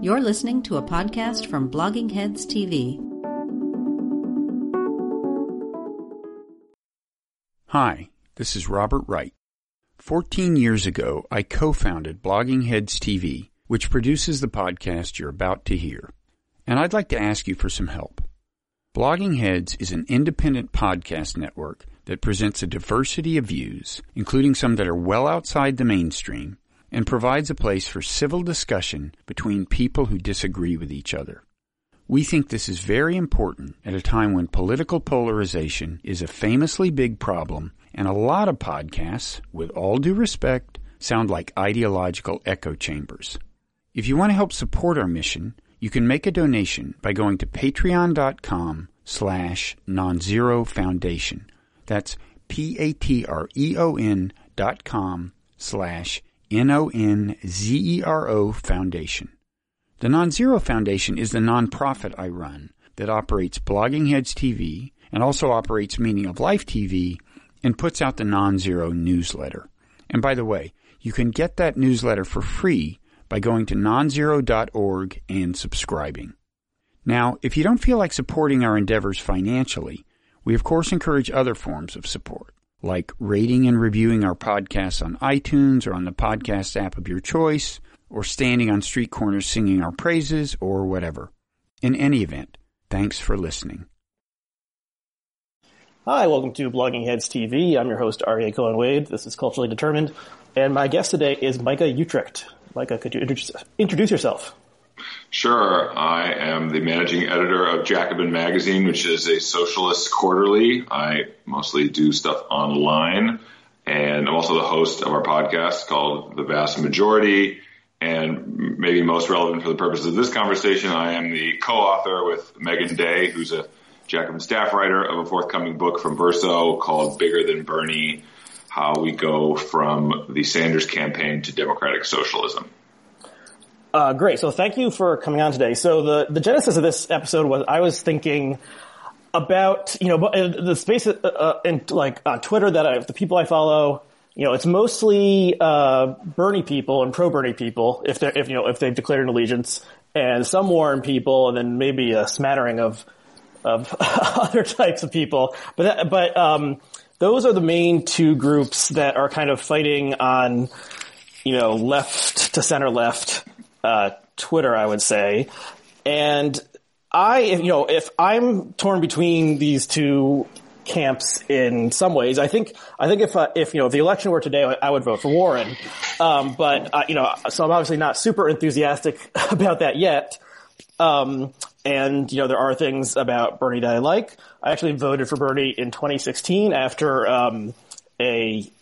You're listening to a podcast from Blogging Heads TV. Hi, this is Robert Wright. 14 years ago, I co-founded Blogging Heads TV, which produces the podcast you're about to hear. And I'd like to ask you for some help. Blogging Heads is an independent podcast network that presents a diversity of views, including some that are well outside the mainstream, and provides a place for civil discussion between people who disagree with each other. We think this is very important at a time when political polarization is a famously big problem, and a lot of podcasts, with all due respect, sound like ideological echo chambers. If you want to help support our mission, you can make a donation by going to patreon.com/Non-Zero Foundation. That's patreon.com/NonZero Foundation. The Non-Zero Foundation is the nonprofit I run that operates Blogging Heads TV and also operates Meaning of Life TV and puts out the Non-Zero newsletter. And by the way, you can get that newsletter for free by going to nonzero.org and subscribing. Now, if you don't feel like supporting our endeavors financially, we of course encourage other forms of support, like rating and reviewing our podcasts on iTunes or on the podcast app of your choice, or standing on street corners singing our praises, or whatever. In any event, thanks for listening. Hi, welcome to Blogging Heads TV. I'm your host, Aryeh Cohen-Wade. This is Culturally Determined, and my guest today is Micah Uetricht. Micah, could you introduce yourself? Sure. I am the managing editor of Jacobin Magazine, which is a socialist quarterly. I mostly do stuff online, and I'm also the host of our podcast called The Vast Majority, and maybe most relevant for the purposes of this conversation, I am the co-author with Megan Day, who's a Jacobin staff writer, of a forthcoming book from Verso called Bigger Than Bernie: How We Go from the Sanders Campaign to Democratic Socialism. Great. So thank you for coming on today. So the genesis of this episode was I was thinking about, the space on Twitter that the people I follow, it's mostly Bernie people and pro-Bernie people if they've declared an allegiance, and some Warren people, and then maybe a smattering of other types of people. But those are the main two groups that are kind of fighting on, left to center left Twitter, I would say. And if I'm torn between these two camps in some ways, I think if the election were today, I would vote for Warren. So I'm obviously not super enthusiastic about that yet. There are things about Bernie that I like. I actually voted for Bernie in 2016 after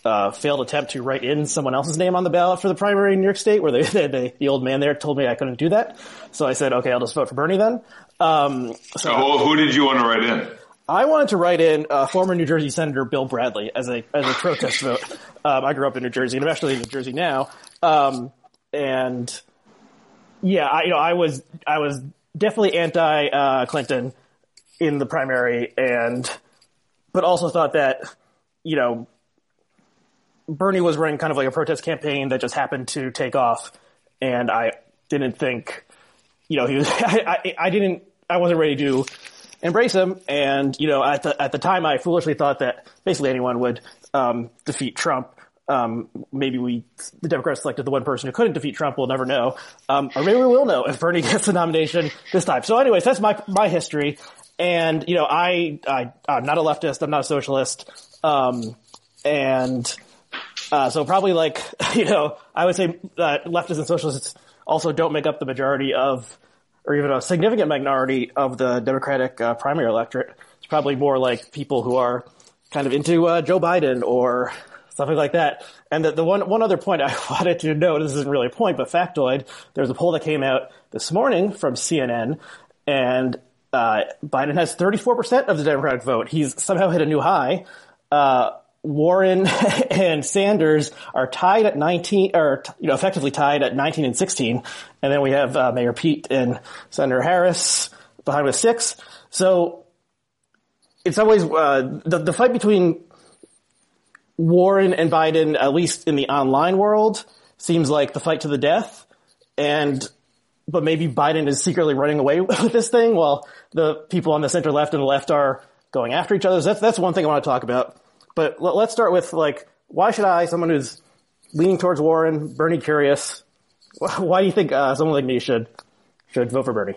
a failed attempt to write in someone else's name on the ballot for the primary in New York State, where the old man there told me I couldn't do that. So I said, okay, I'll just vote for Bernie then. Who did you want to write in? I wanted to write in former New Jersey Senator Bill Bradley as a protest vote. I grew up in New Jersey, and I'm actually in New Jersey now. I was definitely anti Clinton in the primary, but also thought that Bernie was running kind of like a protest campaign that just happened to take off, and I didn't think he was. I wasn't ready to embrace him, and at the time I foolishly thought that basically anyone would defeat Trump. Maybe the Democrats selected the one person who couldn't defeat Trump. We'll never know. Or maybe we will know if Bernie gets the nomination this time. So anyways, that's my history. And, I'm not a leftist. I'm not a socialist. So probably I would say that leftists and socialists also don't make up the majority of, or even a significant minority of, the Democratic primary electorate. It's probably more like people who are kind of into Joe Biden or something like that. And the one other point I wanted to note, this isn't really a point, but factoid, there's a poll that came out this morning from CNN, and Biden has 34% of the Democratic vote. He's somehow hit a new high. Warren and Sanders are tied at 19, or effectively tied at 19 and 16. And then we have Mayor Pete and Senator Harris behind with 6. So in some ways, the fight between Warren and Biden, at least in the online world, seems like the fight to the death. And but maybe Biden is secretly running away with this thing while the people on the center left and the left are going after each other. So that's one thing I want to talk about. But let's start with, like, why should I, someone who's leaning towards Warren, Bernie curious, why do you think someone like me should vote for Bernie?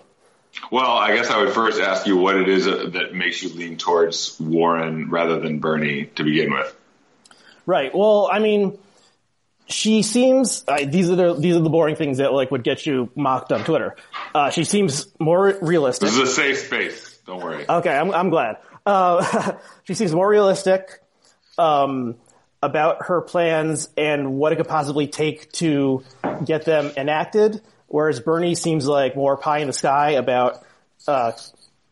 Well, I guess I would first ask you what it is that makes you lean towards Warren rather than Bernie to begin with. Right. Well, I mean, she seems these are the boring things that like would get you mocked on Twitter. She seems more realistic. This is a safe space. Don't worry. Okay, I'm glad. She seems more realistic about her plans and what it could possibly take to get them enacted. Whereas Bernie seems like more pie in the sky about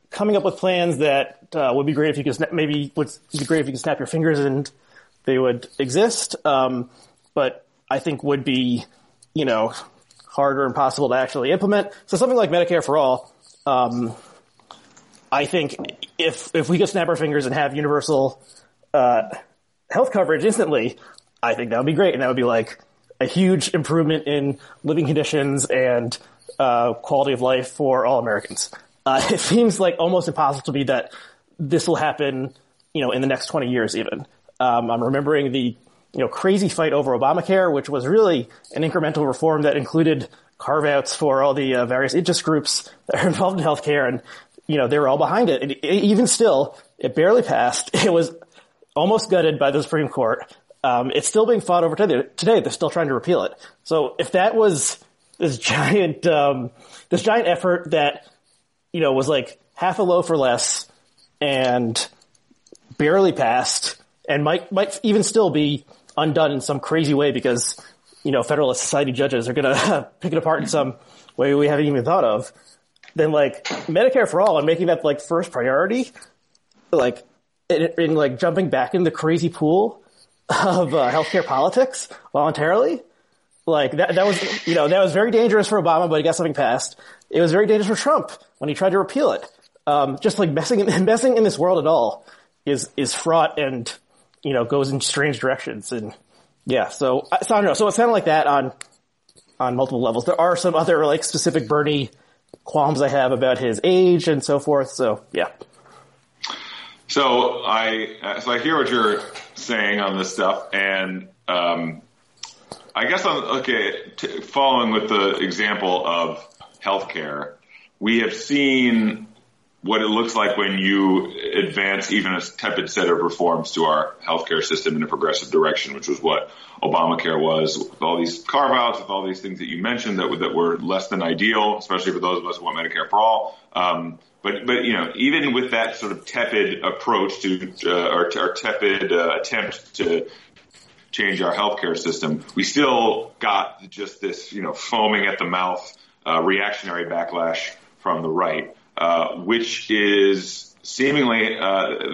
coming up with plans that would be great if you could snap your fingers and they would exist. But I think would be, you know, harder and impossible to actually implement. So something like Medicare for All, I think if we could snap our fingers and have universal health coverage instantly, I think that would be great, and that would be like a huge improvement in living conditions and quality of life for all Americans. It seems like almost impossible to me that this will happen, you know, in the next 20 years even. I'm remembering the, you know, crazy fight over Obamacare, which was really an incremental reform that included carve-outs for all the various interest groups that are involved in healthcare, and, you know, they were all behind it. And even still, it barely passed. It was almost gutted by the Supreme Court. It's still being fought over today. They're still trying to repeal it. So if that was this giant effort that, you know, was like half a loaf or less and barely passed and might even still be undone in some crazy way because, you know, Federalist Society judges are going to pick it apart in some way we haven't even thought of, then like Medicare for All and making that like first priority, like in like jumping back in the crazy pool of healthcare politics voluntarily, like that was very dangerous for Obama, but he got something passed. It was very dangerous for Trump when he tried to repeal it. Just like messing in this world at all is fraught and, you know, goes in strange directions. And yeah, so I don't know. So it sounded like that on multiple levels. There are some other like specific Bernie qualms I have about his age and so forth. So yeah. So I hear what you're saying on this stuff, and I guess following with the example of healthcare, we have seen what it looks like when you advance even a tepid set of reforms to our healthcare system in a progressive direction, which was what Obamacare was, with all these carve-outs, with all these things that you mentioned that were less than ideal, especially for those of us who want Medicare for All. But you know, even with that sort of tepid approach to our tepid attempt to change our healthcare system, we still got just this, you know, foaming at the mouth reactionary backlash from the right, which is seemingly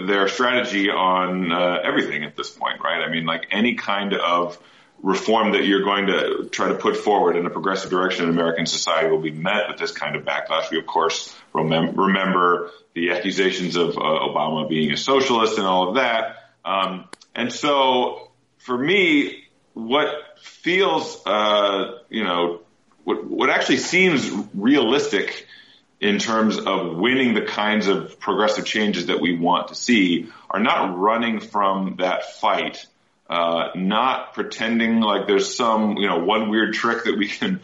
their strategy on everything at this point, right? I mean, like any kind of reform that you're going to try to put forward in a progressive direction in American society will be met with this kind of backlash. We, of course, remember the accusations of Obama being a socialist and all of that. And so for me, what feels, you know, what actually seems realistic in terms of winning the kinds of progressive changes that we want to see are not running from that fight, not pretending like there's some, you know, one weird trick that we can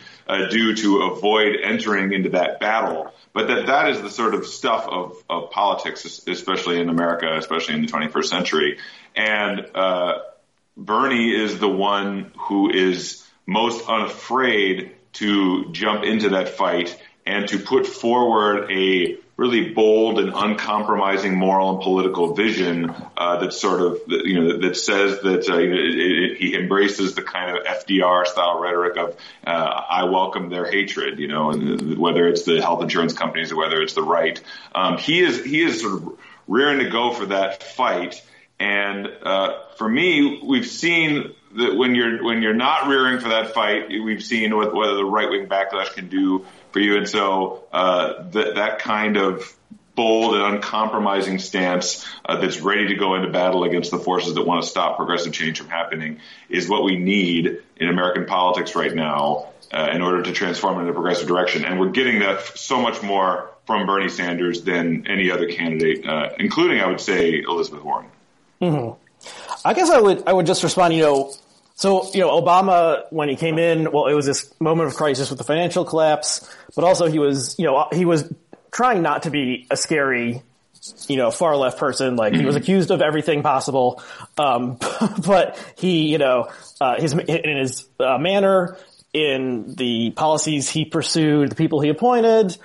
do to avoid entering into that battle, but that is the sort of stuff of politics, especially in America, especially in the 21st century. And Bernie is the one who is most unafraid to jump into that fight and to put forward a really bold and uncompromising moral and political vision that sort of, you know, that says that he embraces the kind of FDR style rhetoric of I welcome their hatred, you know, and whether it's the health insurance companies or whether it's the right. He is sort of rearing to go for that fight. And for me, we've seen that when you're not rearing for that fight, we've seen whether the right wing backlash can do for you. And so that kind of bold and uncompromising stance that's ready to go into battle against the forces that want to stop progressive change from happening is what we need in American politics right now. in order to transform it in a progressive direction. And we're getting that so much more from Bernie Sanders than any other candidate, including, I would say, Elizabeth Warren. Mm-hmm. I guess I would just respond, Obama, when he came in, well, it was this moment of crisis with the financial collapse, but also he was trying not to be a scary, far left person. Like, he was accused of everything possible. But he, in his manner, in the policies he pursued, the people he appointed,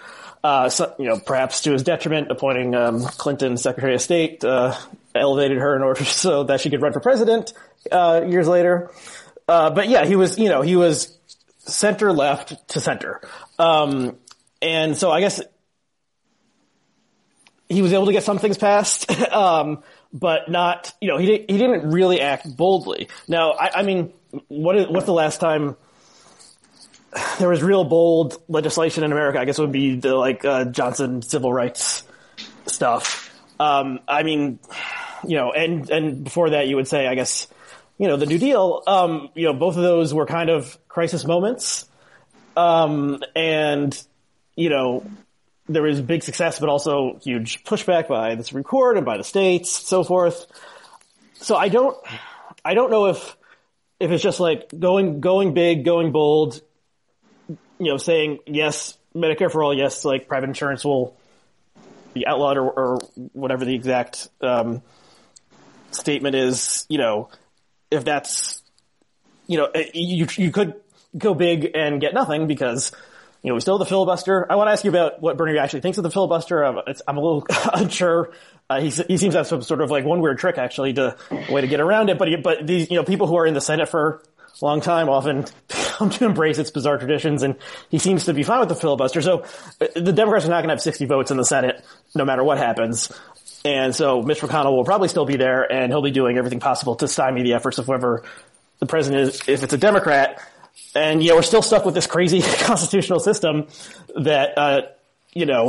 perhaps to his detriment, appointing, Clinton Secretary of State, elevated her in order so that she could run for president, years later. But yeah, he was center left to center. And so I guess he was able to get some things passed, but not, he didn't really act boldly. Now, I mean, what's the last time there was real bold legislation in America? I guess it would be the Johnson civil rights stuff. And before that, you would say, I guess, the New Deal, both of those were kind of crisis moments. There was big success, but also huge pushback by the Supreme Court and by the states, so forth. So I don't know if it's just going big, going bold, saying yes, Medicare for all, yes, private insurance will be outlawed or whatever the exact, statement is, if that's, you could go big and get nothing because, we still have the filibuster. I want to ask you about what Bernie actually thinks of the filibuster. I'm a little unsure. He seems to have some sort of one weird trick actually way to get around it. But these, people who are in the Senate for a long time often come to embrace its bizarre traditions, and he seems to be fine with the filibuster. So the Democrats are not going to have 60 votes in the Senate no matter what happens. And so Mitch McConnell will probably still be there, and he'll be doing everything possible to stymie the efforts of whoever the president is, if it's a Democrat. And, we're still stuck with this crazy constitutional system that,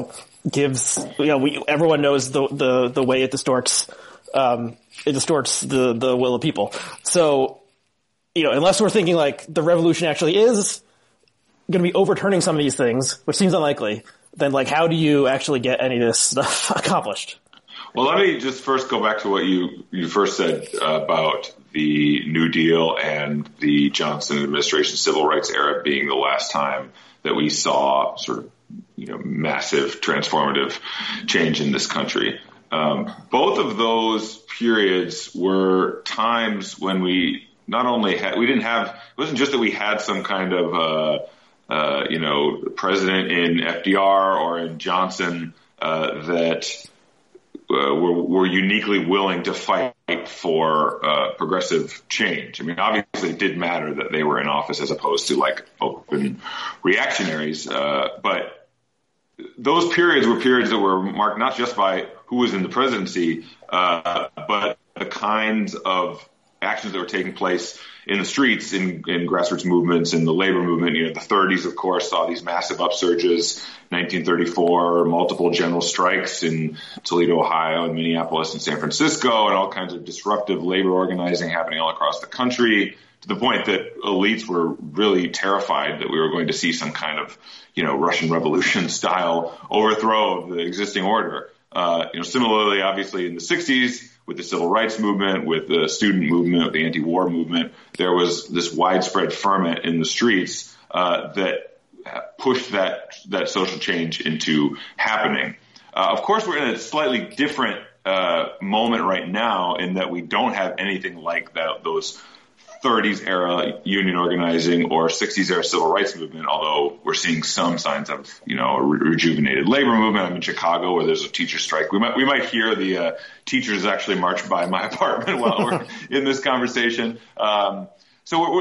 gives, everyone knows the way it distorts, the will of people. So, unless we're thinking the revolution actually is going to be overturning some of these things, which seems unlikely, then how do you actually get any of this stuff accomplished? Well, let me just first go back to what you first said about the New Deal and the Johnson administration civil rights era being the last time that we saw sort of, massive transformative change in this country. Both of those periods were times when we not only had, it wasn't just that we had some kind of, president in FDR or in Johnson, were uniquely willing to fight for progressive change. I mean, obviously it did matter that they were in office as opposed to open reactionaries. But those periods were periods that were marked not just by who was in the presidency, but the kinds of actions that were taking place in the streets, in grassroots movements, in the labor movement. The 30s, of course, saw these massive upsurges, 1934, multiple general strikes in Toledo, Ohio, and Minneapolis and San Francisco, and all kinds of disruptive labor organizing happening all across the country, to the point that elites were really terrified that we were going to see some kind of, Russian Revolution style overthrow of the existing order. Similarly, obviously, in the 60s, with the civil rights movement, with the student movement, with the anti-war movement, there was this widespread ferment in the streets that pushed that social change into happening. Of course, we're in a slightly different moment right now in that we don't have anything like that, those 30s era union organizing or 60s era civil rights movement, although we're seeing some signs of, a rejuvenated labor movement. I'm in Chicago where there's a teacher strike. We might hear the teachers actually march by my apartment while we're in this conversation. So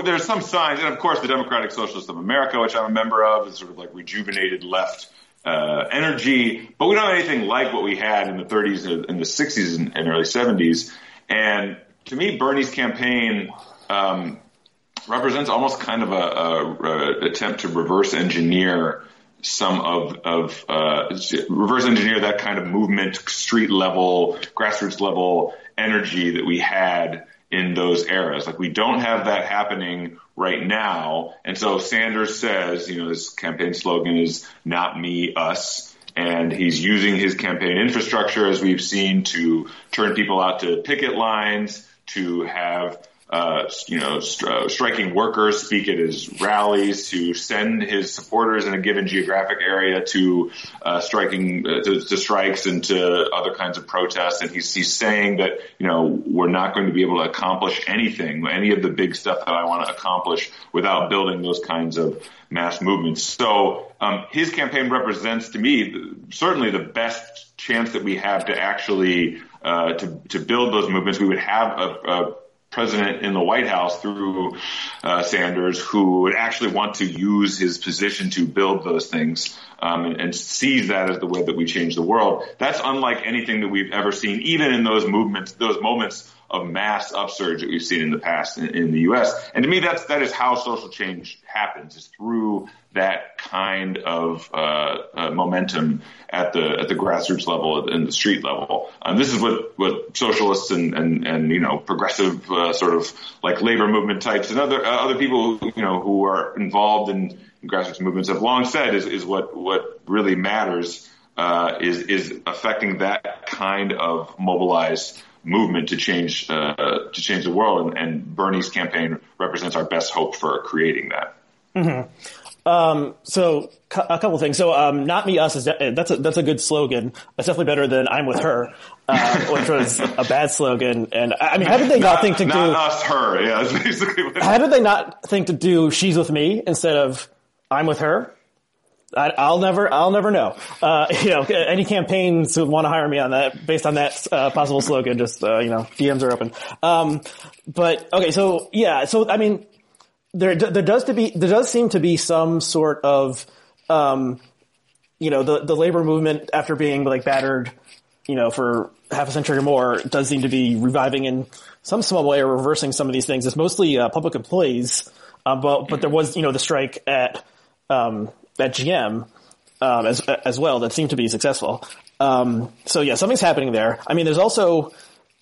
there's some signs. And of course, the Democratic Socialists of America, which I'm a member of, is sort of rejuvenated left energy. But we don't have anything like what we had in the 30s and the 60s and early 70s. And to me, Bernie's campaign represents almost kind of a attempt to reverse engineer that kind of movement, street level, grassroots level energy that we had in those eras. We don't have that happening right now. And so Sanders says, you know, his campaign slogan is not me, us. And he's using his campaign infrastructure, as we've seen, to turn people out to picket lines, to have, striking workers speak at his rallies, to send his supporters in a given geographic area to strikes and to other kinds of protests. And he's saying that, you know, we're not going to be able to accomplish anything, any of the big stuff that I want to accomplish, without building those kinds of mass movements. So his campaign represents, to me, certainly the best chance that we have to actually to build those movements. We would have a president in the White House through Sanders who would actually want to use his position to build those things and sees that as the way that we change the world. That's unlike anything that we've ever seen, even in those movements, those moments of mass upsurge that we've seen in the past in the U.S. And to me, that is how social change happens, is through that kind of momentum at the grassroots level and the street level. This is what socialists and progressive sort of like labor movement types and other people who are involved in grassroots movements have long said is what really matters is affecting that kind of mobilized movement to change the world, and Bernie's campaign represents our best hope for creating that. Mm-hmm. So a couple things. So not me, us, that's a good slogan. It's definitely better than I'm with her, which was a bad slogan. And I mean, how did they not think to do us, her? Yeah, that's basically what. How did they not think to do she's with me instead of I'm with her? I'll never know. Any campaigns who want to hire me on that, based on that possible slogan, just DMs are open. But okay, so yeah, so I mean, there does seem to be some sort of, the labor movement, after being like battered, for half a century or more, does seem to be reviving in some small way, or reversing some of these things. It's mostly public employees, but there was the strike at GM, as well, that seemed to be successful. So yeah, something's happening there. I mean, there's also,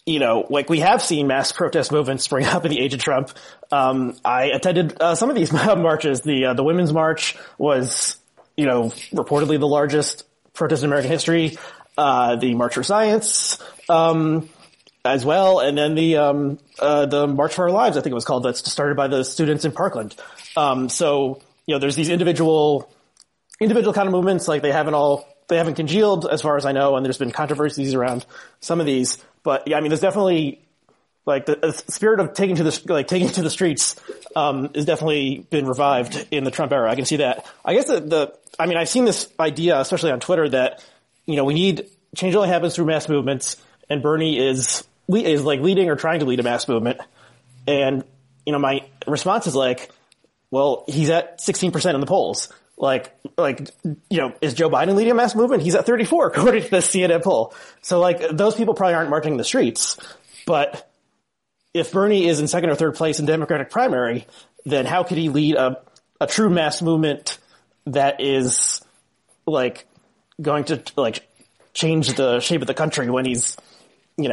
we have seen mass protest movements spring up in the age of Trump. I attended, some of these marches. The Women's March was, reportedly the largest protest in American history. The March for Science, as well. And then the March for Our Lives, I think it was called, that's started by the students in Parkland. So, there's these individual kind of movements, like they haven't congealed as far as I know, and there's been controversies around some of these, but yeah, I mean, there's definitely like the spirit of taking to the streets, is definitely been revived in the Trump era. I can see that. I guess I've seen this idea, especially on Twitter, that, we need change only happens through mass movements, and Bernie is like leading or trying to lead a mass movement. And, my response is like, well, he's at 16% in the polls. Is Joe Biden leading a mass movement? He's at 34%, according to the CNN poll. So, those people probably aren't marching the streets. But if Bernie is in second or third place in Democratic primary, then how could he lead a true mass movement that is, going to, change the shape of the country when he's, you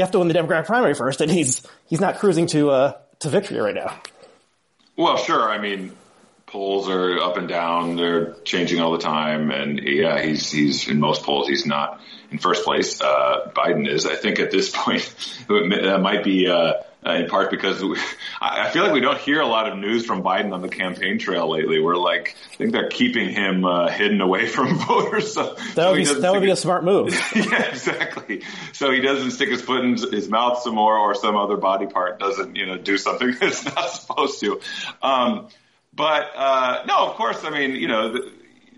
have to win the Democratic primary first, and he's not cruising to victory right now. Well, sure. I mean, polls are up and down; they're changing all the time. And yeah, he's in most polls, he's not in first place. Biden is, I think, at this point. That might be in part because I feel like we don't hear a lot of news from Biden on the campaign trail lately. We're I think they're keeping him hidden away from voters. So that would be a smart move. Yeah, exactly. So he doesn't stick his foot in his mouth some more, or some other body part doesn't, do something that's not supposed to. No, of course. I mean,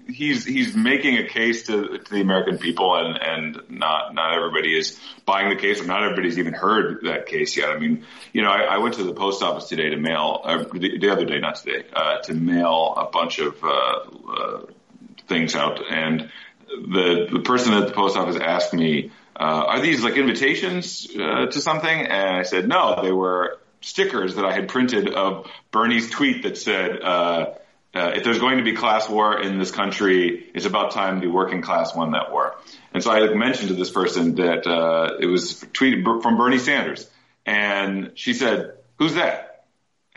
he's making a case to the American people, and not everybody is buying the case, or not everybody's even heard that case yet. I mean, I went to the post office today to mail the other day, not today, to mail a bunch of things out, and the person at the post office asked me, "Are these invitations to something?" And I said, "No, they were stickers that I had printed of Bernie's tweet that said." If there's going to be class war in this country, it's about time the working class won that war. And so I mentioned to this person that it was tweeted from Bernie Sanders. And she said, "Who's that?"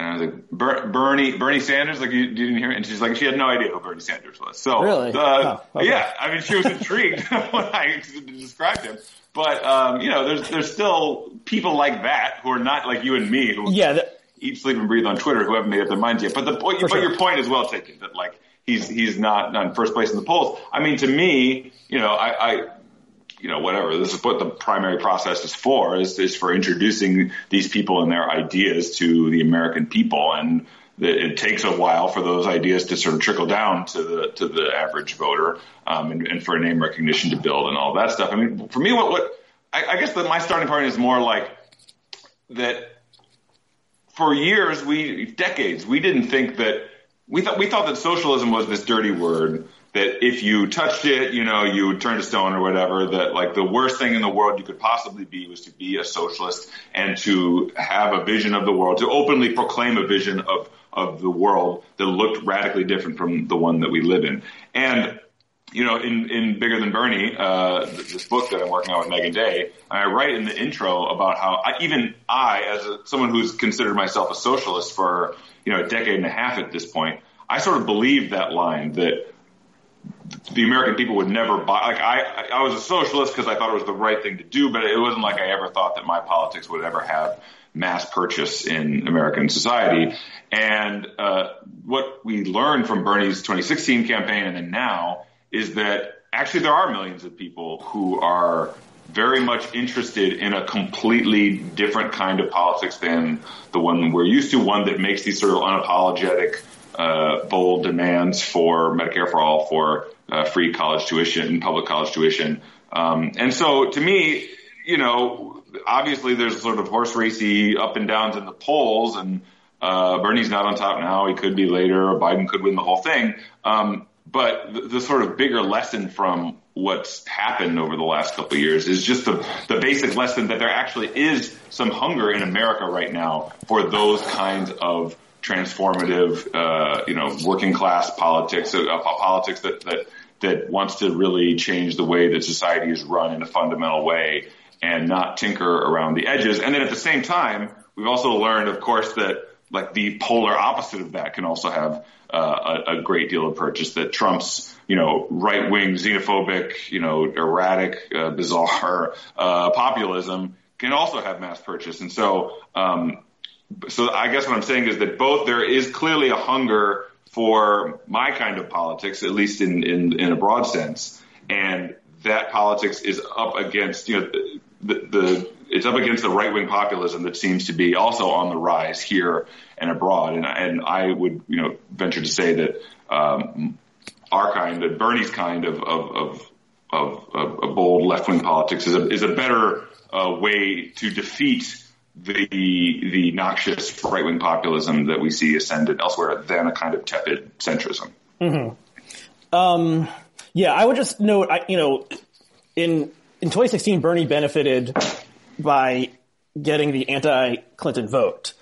And I was like, Bernie Sanders? Like, you didn't hear it? And she's like, she had no idea who Bernie Sanders was. So, really? Oh, okay. Yeah, I mean, she was intrigued when I described him. But, you know, there's still people like that who are not like you and me who eat, sleep, and breathe on Twitter who haven't made up their minds yet. But the point, your point is well taken that, like, he's not in first place in the polls. I mean, to me, you know, whatever. This is what the primary process is for, is for introducing these people and their ideas to the American people. And it takes a while for those ideas to sort of trickle down to the average voter, and for name recognition to build and all that stuff. I mean, for me, I guess that my starting point is more like that for years, decades, we didn't think that we thought that socialism was this dirty word. That if you touched it, you know, you would turn to stone or whatever, that like the worst thing in the world you could possibly be was to be a socialist and to have a vision of the world, to openly proclaim a vision of the world that looked radically different from the one that we live in. And, you know, in Bigger Than Bernie, this book that I'm working on with Megan Day, I write in the intro about how someone who's considered myself a socialist for, you know, a decade and a half at this point, I sort of believe that line that the American people would never buy. Like I was a socialist because I thought it was the right thing to do, but it wasn't like I ever thought that my politics would ever have mass purchase in American society. And what we learned from Bernie's 2016 campaign and then now is that actually there are millions of people who are very much interested in a completely different kind of politics than the one we're used to, one that makes these sort of unapologetic bold demands for Medicare for all, for free college tuition and public college tuition. And so to me, you know, obviously there's sort of horse racy up and downs in the polls, and Bernie's not on top now. He could be later. Or Biden could win the whole thing. But the sort of bigger lesson from what's happened over the last couple of years is just the basic lesson that there actually is some hunger in America right now for those kinds of transformative, you know, working class politics, politics that wants to really change the way that society is run in a fundamental way and not tinker around the edges. And then at the same time, we've also learned, of course, that like the polar opposite of that can also have a great deal of purchase, that Trump's, you know, right wing, xenophobic, you know, erratic, bizarre populism can also have mass purchase. And so, so I guess what I'm saying is that both there is clearly a hunger for my kind of politics, at least in a broad sense, and that politics is up against, you know, it's up against the right wing populism that seems to be also on the rise here and abroad. And I would, you know, venture to say that our kind, that Bernie's kind of bold left wing politics is a better way to defeat the noxious right-wing populism that we see ascended elsewhere than a kind of tepid centrism. Mm-hmm. Yeah, I would just note, in 2016, Bernie benefited by getting the anti-Clinton vote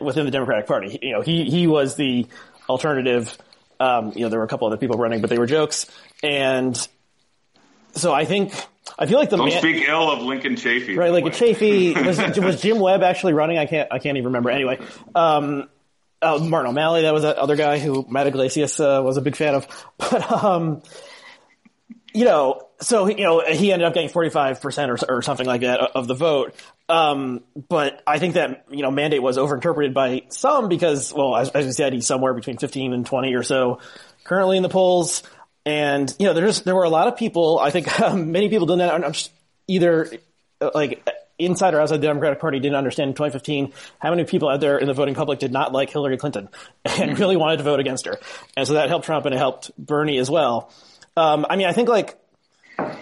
within the Democratic Party. You know, he was the alternative. You know, there were a couple other people running, but they were jokes. And so I feel like don't speak ill of Lincoln Chafee. Right, Lincoln Chafee. Was Jim Webb actually running? I can't even remember. Anyway, Martin O'Malley, that was that other guy who Matt Iglesias was a big fan of. But, you know, so, you know, he ended up getting 45% or something like that of the vote. But I think that, you know, mandate was overinterpreted by some because, well, as we said, he's somewhere between 15 and 20 or so currently in the polls. And, you know, there were a lot of people, I think many people didn't either, like, inside or outside the Democratic Party didn't understand in 2015 how many people out there in the voting public did not like Hillary Clinton and really wanted to vote against her. And so that helped Trump and it helped Bernie as well. I mean, I think, like,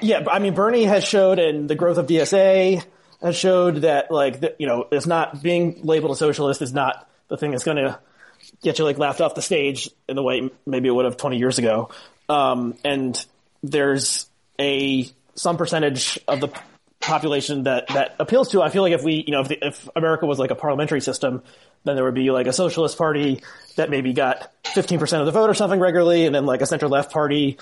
yeah, I mean, Bernie has showed, and the growth of DSA has showed that, like, you know, it's not being labeled a socialist is not the thing that's going to get you, like, laughed off the stage in the way maybe it would have 20 years ago. And there's some percentage of the population that appeals to. I feel like if we, you know, if America was like a parliamentary system, then there would be like a socialist party that maybe got 15% of the vote or something regularly, and then like a center left party,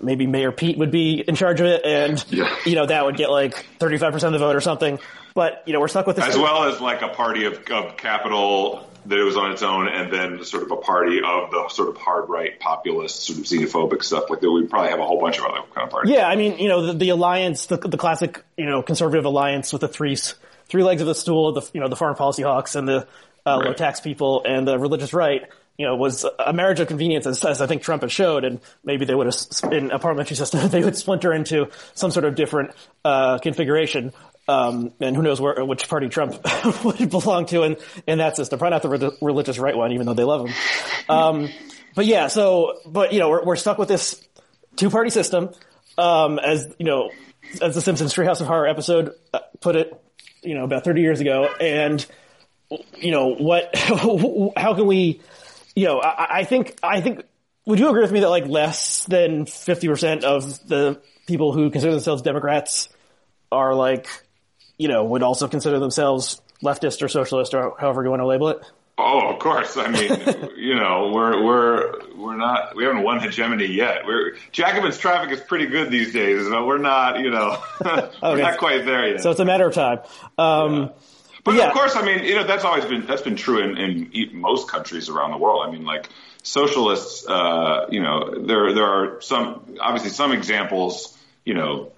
maybe Mayor Pete would be in charge of it, and you know, that would get like 35% of the vote or something. But you know, we're stuck with this as well as like a party of capital that it was on its own, and then sort of a party of the sort of hard right populist sort of xenophobic stuff. Like we probably have a whole bunch of other kind of parties. Yeah, I mean, you know, the alliance, the classic, you know, conservative alliance with the three legs of the stool, the, you know, the foreign policy hawks and the right. low tax people and the religious right, you know, was a marriage of convenience, as I think Trump had showed, and maybe they would have, in a parliamentary system, they would splinter into some sort of different configuration. And who knows which party Trump would belong to in that system. Probably not the religious right one, even though they love him. But yeah, but you know, we're stuck with this two-party system, as you know, as the Simpsons Treehouse of Horror episode put it, you know, about 30 years ago. And you know what? How can we? You know, I think. Would you agree with me that like less than 50% of the people who consider themselves Democrats are like, you know, would also consider themselves leftist or socialist or however you want to label it? Oh, of course. I mean, you know, we're not, we haven't won hegemony yet. Jacobin's traffic is pretty good these days, but we're not, you know, we're not quite there yet. So it's a matter of time. Yeah. But yeah. Of course, I mean, you know, that's been true in most countries around the world. I mean, like socialists, you know, there are obviously some examples, you know,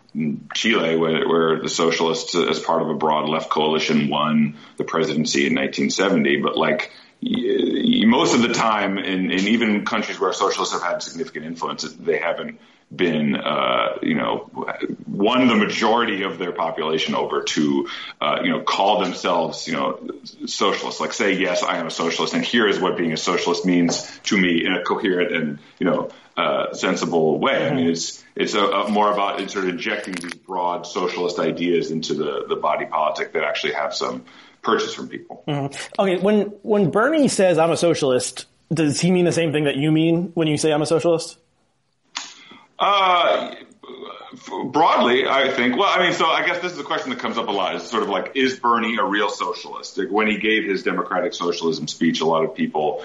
Chile, where the socialists, as part of a broad left coalition, won the presidency in 1970. But like most of the time, in even countries where socialists have had significant influence, they haven't been, you know, won the majority of their population over to, you know, call themselves, you know, socialists. Like say, yes, I am a socialist, and here is what being a socialist means to me in a coherent and, you know, sensible way. I mean, it's more about sort of injecting these broad socialist ideas into the body politic that actually have some purchase from people. Mm-hmm. Okay, when Bernie says I'm a socialist, does he mean the same thing that you mean when you say I'm a socialist? Broadly, I think. Well, I mean, so I guess this is a question that comes up a lot. It's sort of like, is Bernie a real socialist? Like, when he gave his democratic socialism speech, a lot of people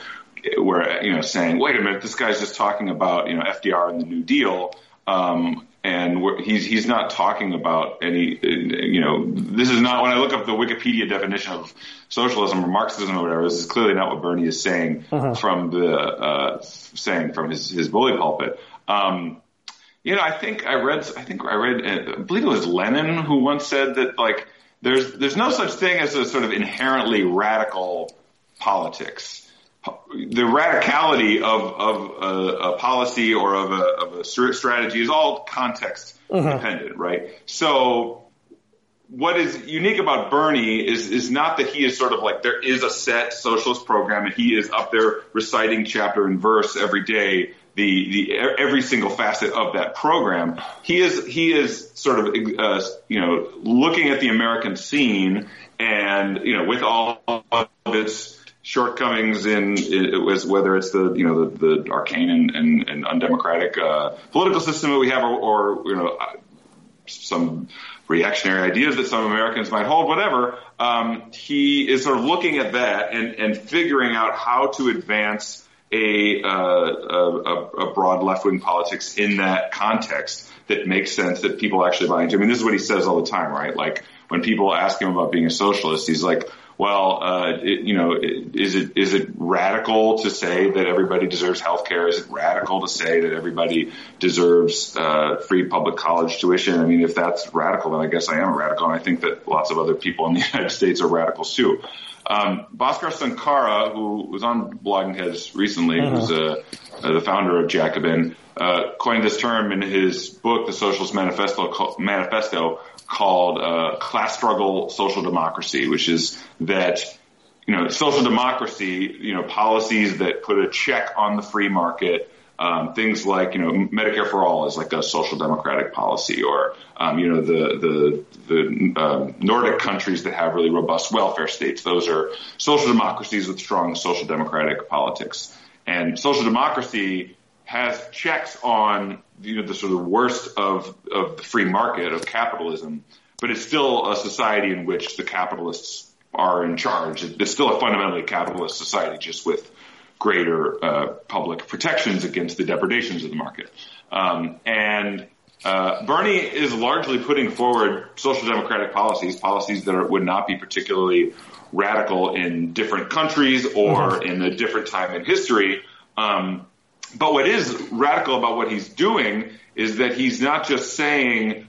were, you know, saying, wait a minute, this guy's just talking about, you know, FDR and the New Deal. And he's not talking about any, you know, this is not, when I look up the Wikipedia definition of socialism or Marxism or whatever, this is clearly not what Bernie is saying from his bully pulpit. You know, I believe it was Lenin who once said that, like, there's no such thing as a sort of inherently radical politics. The radicality of a policy or of a strategy is all context dependent, right? So what is unique about Bernie is not that he is sort of like, there is a set socialist program and he is up there reciting chapter and verse every day, the every single facet of that program. He is sort of, you know, looking at the American scene and, you know, with all of its shortcomings in whether it's the, you know, the arcane and undemocratic political system that we have, or you know, some reactionary ideas that some Americans might hold, whatever. He is sort of looking at that and figuring out how to advance a broad left-wing politics in that context that makes sense, that people actually buy into. I mean, this is what he says all the time, right? Like when people ask him about being a socialist, he's like, well, is it radical to say that everybody deserves health care? Is it radical to say that everybody deserves free public college tuition? I mean, if that's radical, then I guess I am a radical, and I think that lots of other people in the United States are radicals too. Bhaskar Sankara, who was on Blogging Heads recently, who's the founder of Jacobin, coined this term in his book, The Socialist Manifesto, called class struggle social democracy, which is that, you know, social democracy, you know, policies that put a check on the free market, things like, you know, Medicare for all is like a social democratic policy, or, you know, the Nordic countries that have really robust welfare states. Those are social democracies with strong social democratic politics. And social democracy has checks on, you know, the sort of worst of the free market, of capitalism, but it's still a society in which the capitalists are in charge. It's still a fundamentally capitalist society, just with greater public protections against the depredations of the market. Bernie is largely putting forward social democratic policies that would not be particularly radical in different countries or in a different time in history. But what is radical about what he's doing is that he's not just saying,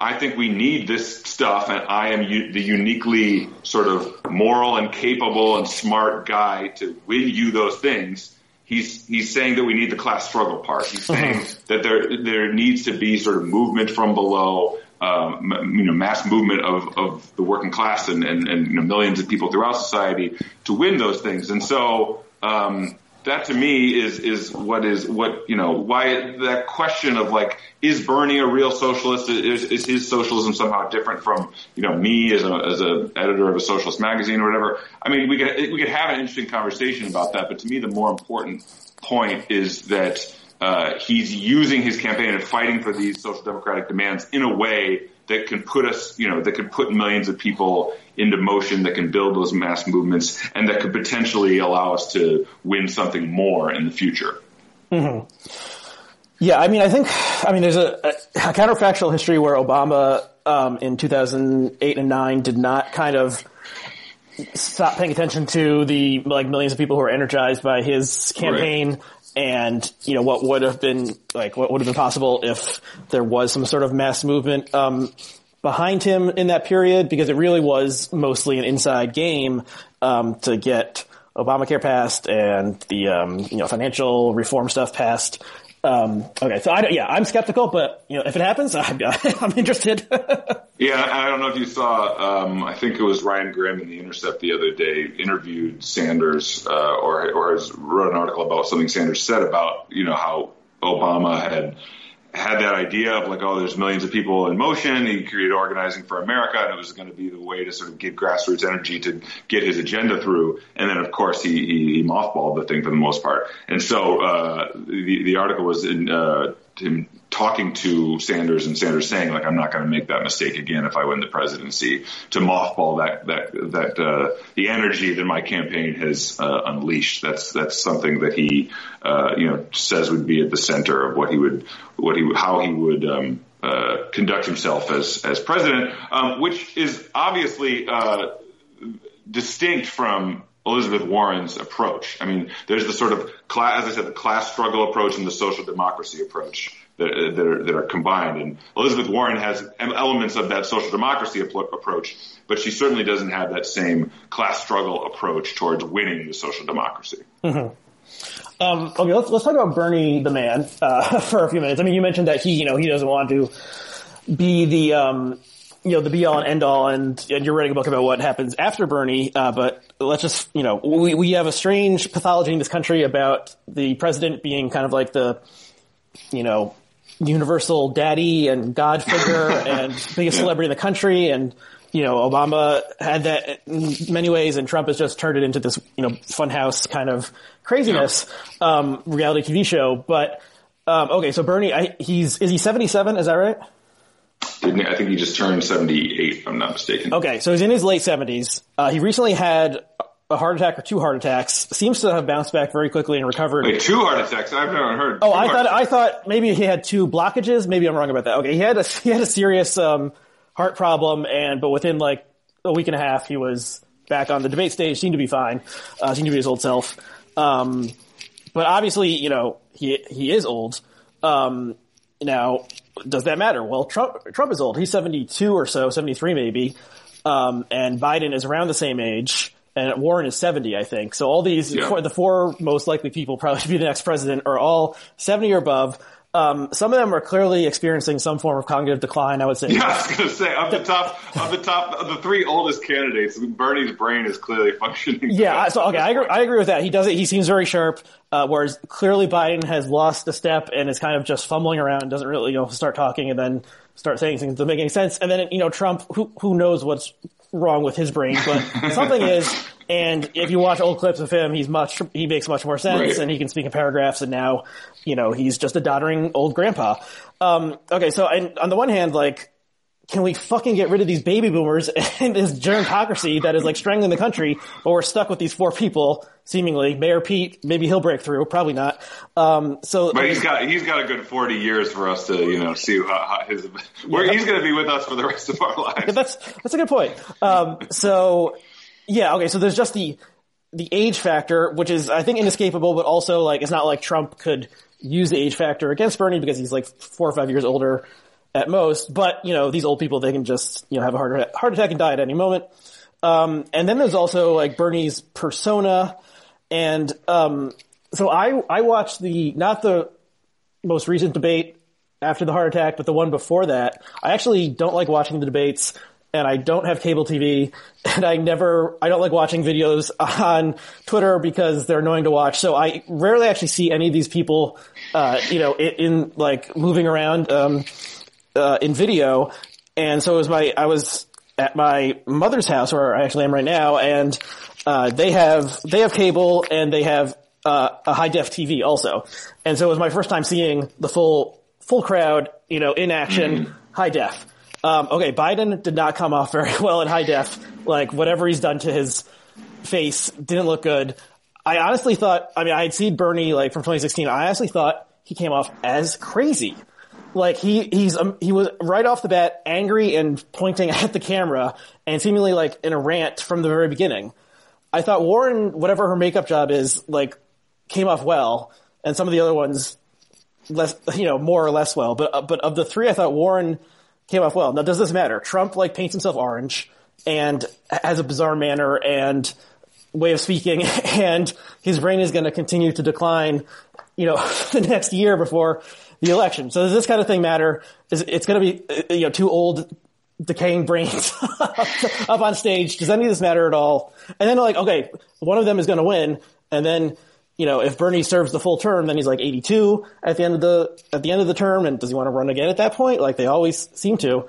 I think we need this stuff and I am the uniquely sort of moral and capable and smart guy to win you those things. He's saying that we need the class struggle part. He's saying that there needs to be sort of movement from below, mass movement of the working class and millions of people throughout society to win those things. And so that to me is what why that question of like, is Bernie a real socialist? Is his socialism somehow different from, me as a editor of a socialist magazine or whatever? I mean, we could have an interesting conversation about that, but to me, the more important point is that, he's using his campaign and fighting for these social democratic demands in a way that can put us, that could put millions of people into motion, that can build those mass movements, and that could potentially allow us to win something more in the future. Mm-hmm. Yeah, I think there's a counterfactual history where Obama in 2008 and 2009 did not kind of stop paying attention to the millions of people who were energized by his campaign. Right. And, what would have been, what would have been possible if there was some sort of mass movement, behind him in that period, because it really was mostly an inside game, to get Obamacare passed and the, financial reform stuff passed. Okay. So I'm skeptical, but, if it happens, I'm interested. Yeah. I don't know if you saw, I think it was Ryan Grimm in The Intercept the other day interviewed Sanders, or wrote an article about something Sanders said about, how Obama had that idea of there's millions of people in motion. He created Organizing for America, and it was going to be the way to sort of give grassroots energy to get his agenda through. And then, of course, he mothballed the thing for the most part. And so the article was in him talking to Sanders and Sanders saying, I'm not going to make that mistake again if I win the presidency, to mothball that the energy that my campaign has unleashed. That's something that he says would be at the center of how he would conduct himself as president, which is obviously distinct from Elizabeth Warren's approach. I mean, there's the sort of the class struggle approach and the social democracy approach that are combined. And Elizabeth Warren has elements of that social democracy approach, but she certainly doesn't have that same class struggle approach towards winning the social democracy. Mm-hmm. Okay, let's talk about Bernie the man for a few minutes. I mean, you mentioned that he, he doesn't want to be the the be all and end all, and you're writing a book about what happens after Bernie. But let's just, we have a strange pathology in this country about the president being kind of like the, universal daddy and god figure and biggest celebrity in the country. And, Obama had that in many ways, and Trump has just turned it into this, funhouse kind of craziness, reality TV show. But, okay. So Bernie, is he 77? Is that right? I think he just turned 78, if I'm not mistaken. Okay, so he's in his late 70s. He recently had a heart attack or two heart attacks. Seems to have bounced back very quickly and recovered. Wait, two heart attacks? I've never heard. Oh, I thought maybe he had two blockages. Maybe I'm wrong about that. Okay, he had a serious heart problem, but within a week and a half, he was back on the debate stage. Seemed to be fine. Seemed to be his old self. But obviously, he is old. Now, does that matter? Well, Trump is old. He's 72 or so, 73 maybe. And Biden is around the same age, and Warren is 70, I think. So all these, the four most likely people probably to be the next president are all 70 or above. Some of them are clearly experiencing some form of cognitive decline, I would say. Yeah, I was going to say, of the three oldest candidates, Bernie's brain is clearly functioning. Yeah, so okay, I agree with that. He seems very sharp, whereas clearly Biden has lost a step and is kind of just fumbling around, doesn't really, start talking and then start saying things that don't make any sense. And then, Trump, who knows what's wrong with his brain, but something is. And if you watch old clips of him, he makes much more sense, right, and he can speak in paragraphs. And now, he's just a doddering old grandpa. Okay. So on the one hand, can we fucking get rid of these baby boomers and this gerontocracy that is strangling the country? But we're stuck with these four people, seemingly. Mayor Pete, maybe he'll break through, probably not. But he's got a good 40 years for us to see how he's going to be with us for the rest of our lives. That's a good point. Yeah, okay, so there's just the age factor, which is, I think, inescapable, but also, like, it's not like Trump could use the age factor against Bernie because he's, like, 4 or 5 years older at most. But, you know, these old people, they can just, you know, have a heart attack and die at any moment. And then there's also, like, Bernie's persona. And so I watched not the most recent debate after the heart attack, but the one before that. I actually don't like watching the debates. And I don't have cable TV, and I don't like watching videos on Twitter because they're annoying to watch. So I rarely actually see any of these people, in like moving around, in video. And so I was at my mother's house where I actually am right now, and, they have cable and they have, a high def TV also. And so it was my first time seeing the full crowd, you know, in action, high def. Okay, Biden did not come off very well in high def. Like, whatever he's done to his face didn't look good. I honestly thought, I had seen Bernie, like, from 2016. I honestly thought he came off as crazy. Like, he was right off the bat angry and pointing at the camera and seemingly, like, in a rant from the very beginning. I thought Warren, whatever her makeup job is, like, came off well. And some of the other ones, less, you know, more or less well. But of the three, I thought Warren came off well. Now, does this matter? Trump, like, paints himself orange and has a bizarre manner and way of speaking, and his brain is going to continue to decline, you know, the next year before the election. So does this kind of thing matter? It's going to be, you know, two old decaying brains up on stage. Does any of this matter at all? And then, like, okay, one of them is going to win, and then, you know, if Bernie serves the full term, then he's like 82 at the end of the term. And does he want to run again at that point? Like, they always seem to.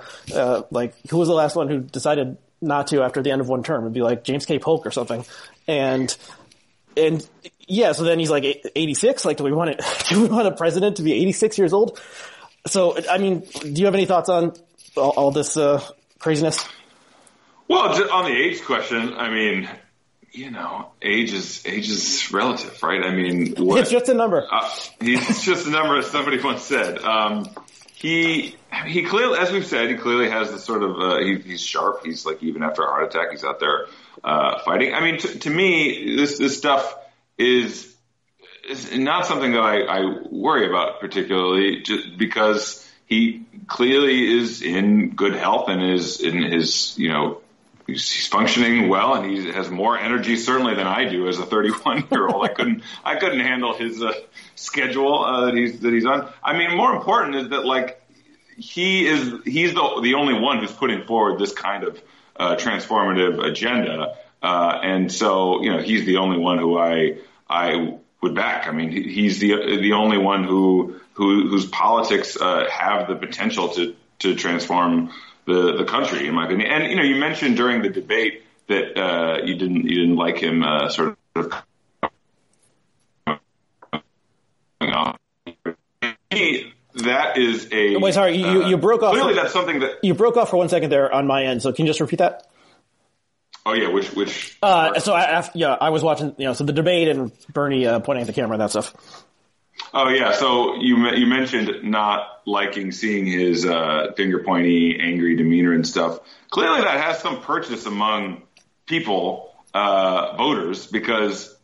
Like, who was the last one who decided not to after the end of one term? It'd be like James K. Polk or something. And yeah, so then he's like 86. Like, do we want a president to be 86 years old? So, I mean, do you have any thoughts on all this craziness? Well, just on the age question, I mean, you know, age is relative, right? I mean, it's just a number. It's just a number, as somebody once said. He clearly, as we've said, he clearly has this sort of, he's sharp. He's like, even after a heart attack, he's out there, fighting. I mean, to me, this stuff is not something that I worry about particularly, just because he clearly is in good health and is in his, you know, he's functioning well, and he has more energy certainly than I do as a 31-year-old. I couldn't handle his schedule that he's on. I mean, more important is that, like, he's the only one who's putting forward this kind of transformative agenda, and so, you know, he's the only one who I would back. I mean, he's the only one whose politics have the potential to transform the country, in my opinion. And, you know, you mentioned during the debate that you didn't like him sort of coming off. That is a wait. Sorry, you broke off. Clearly, that's something that you broke off for 1 second there on my end. So can you just repeat that? Oh yeah, which. I was watching. You know, so the debate and Bernie pointing at the camera and that stuff. Oh yeah, so you mentioned not liking seeing his finger pointy, angry demeanor and stuff. Clearly, that has some purchase among people, voters, because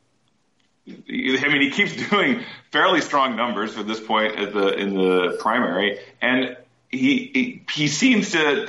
he keeps doing fairly strong numbers for this point in the primary, and he seems to,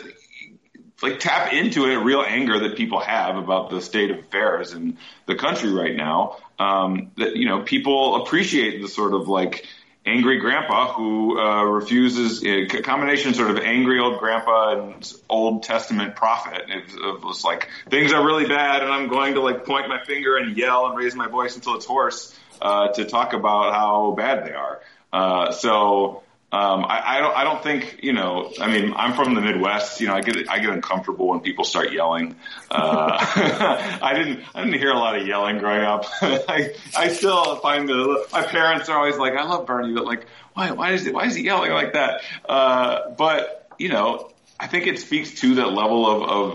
like, tap into a real anger that people have about the state of affairs in the country right now. That, you know, people appreciate the sort of, like, angry grandpa who refuses, a combination sort of angry old grandpa and Old Testament prophet. It was like, things are really bad, and I'm going to, like, point my finger and yell and raise my voice until it's hoarse to talk about how bad they are. I don't think, you know, I mean, I'm from the Midwest, you know, I get uncomfortable when people start yelling. I didn't hear a lot of yelling growing up. I still find my parents are always like, I love Bernie, but, like, why is he yelling like that? But, you know, I think it speaks to that level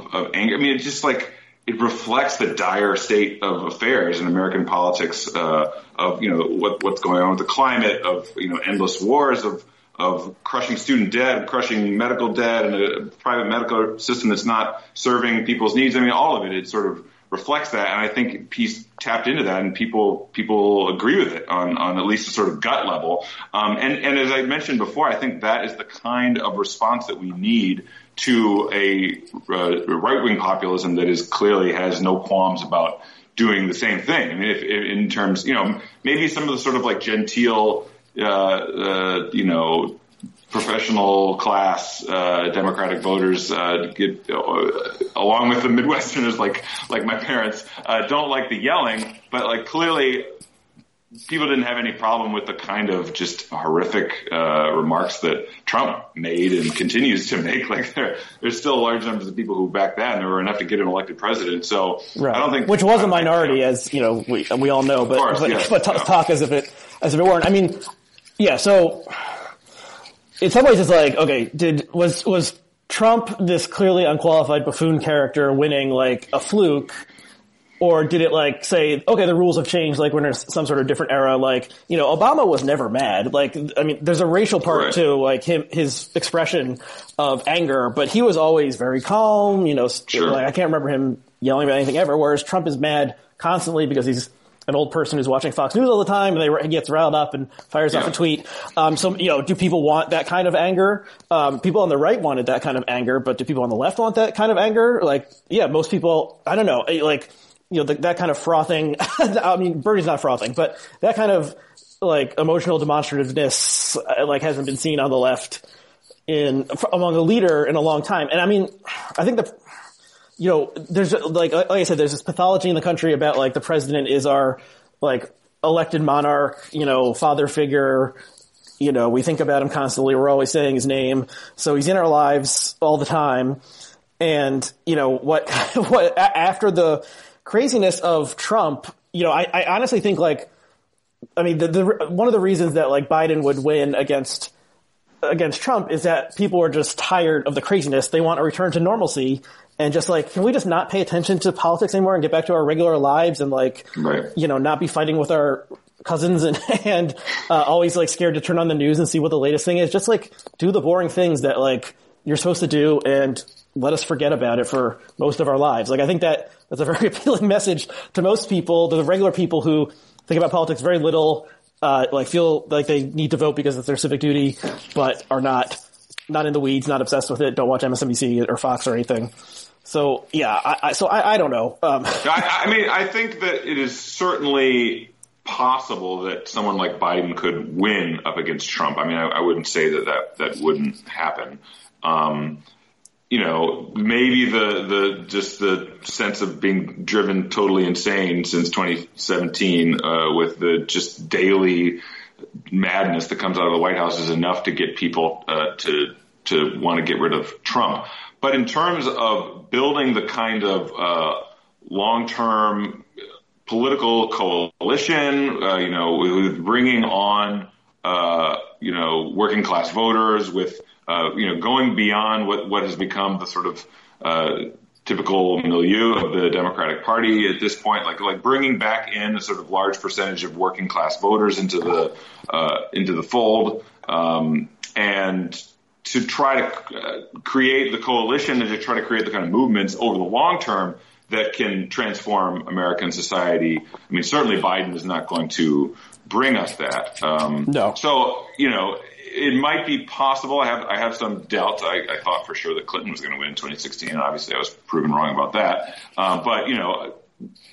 of anger. I mean, it's just like, it reflects the dire state of affairs in American politics, of, you know, what's going on with the climate, of, you know, endless wars, of crushing student debt, crushing medical debt, and a private medical system that's not serving people's needs. I mean, all of it sort of reflects that. And I think Pete's tapped into that, and people agree with it on at least a sort of gut level. And as I mentioned before, I think that is the kind of response that we need to a right-wing populism that is clearly has no qualms about doing the same thing. I mean, if in terms, maybe some of the sort of like genteel, professional class Democratic voters along with the Midwesterners like my parents don't like the yelling, but like clearly people didn't have any problem with the kind of just horrific remarks that Trump made and continues to make. Like there's still large numbers of people who back that, and there were enough to get an elected president. So right. I don't think, which was a minority, as we all know, but, course, talk as if it weren't. I mean, yeah. So in some ways, it's like, okay, was Trump this clearly unqualified buffoon character winning like a fluke? Or did it like say, okay, the rules have changed, like we're in some sort of different era, like, Obama was never mad. Like, I mean, there's a racial part right. to like his expression of anger, but he was always very calm, sure. Like I can't remember him yelling about anything ever, whereas Trump is mad constantly because he's an old person who's watching Fox News all the time, and he gets riled up and fires off a tweet. So do people want that kind of anger? People on the right wanted that kind of anger, but do people on the left want that kind of anger? Like, yeah, most people, I don't know, like, that kind of frothing. I mean, Bernie's not frothing, but that kind of like emotional demonstrativeness like hasn't been seen on the left among a leader in a long time. And I mean, I think there's like I said, there's this pathology in the country about like the president is our like elected monarch, father figure. We think about him constantly. We're always saying his name, so he's in our lives all the time. And what after the craziness of Trump, I honestly think like, I mean, one of the reasons that like Biden would win against Trump is that people are just tired of the craziness. They want a return to normalcy, and just like, can we just not pay attention to politics anymore and get back to our regular lives and like, right. Not be fighting with our cousins and always like scared to turn on the news and see what the latest thing is. Just like do the boring things that like you're supposed to do and let us forget about it for most of our lives. Like I think that's a very appealing message to most people, to the regular people who think about politics very little, like feel like they need to vote because it's their civic duty, but are not in the weeds, not obsessed with it, don't watch MSNBC or Fox or anything. So yeah, I don't know. I mean, I think that it is certainly possible that someone like Biden could win up against Trump. I mean, I wouldn't say that wouldn't happen. Maybe the sense of being driven totally insane since 2017 with the just daily madness that comes out of the White House is enough to get people to want to get rid of Trump. But in terms of building the kind of long-term political coalition, with bringing on working class voters, with going beyond what has become the sort of typical milieu of the Democratic Party at this point, like bringing back in a sort of large percentage of working class voters into the fold, and to try to create the coalition and to try to create the kind of movements over the long term that can transform American society. I mean, certainly Biden is not going to bring us that. No. So it might be possible. I have some doubts. I thought for sure that Clinton was going to win in 2016, and obviously I was proven wrong about that. But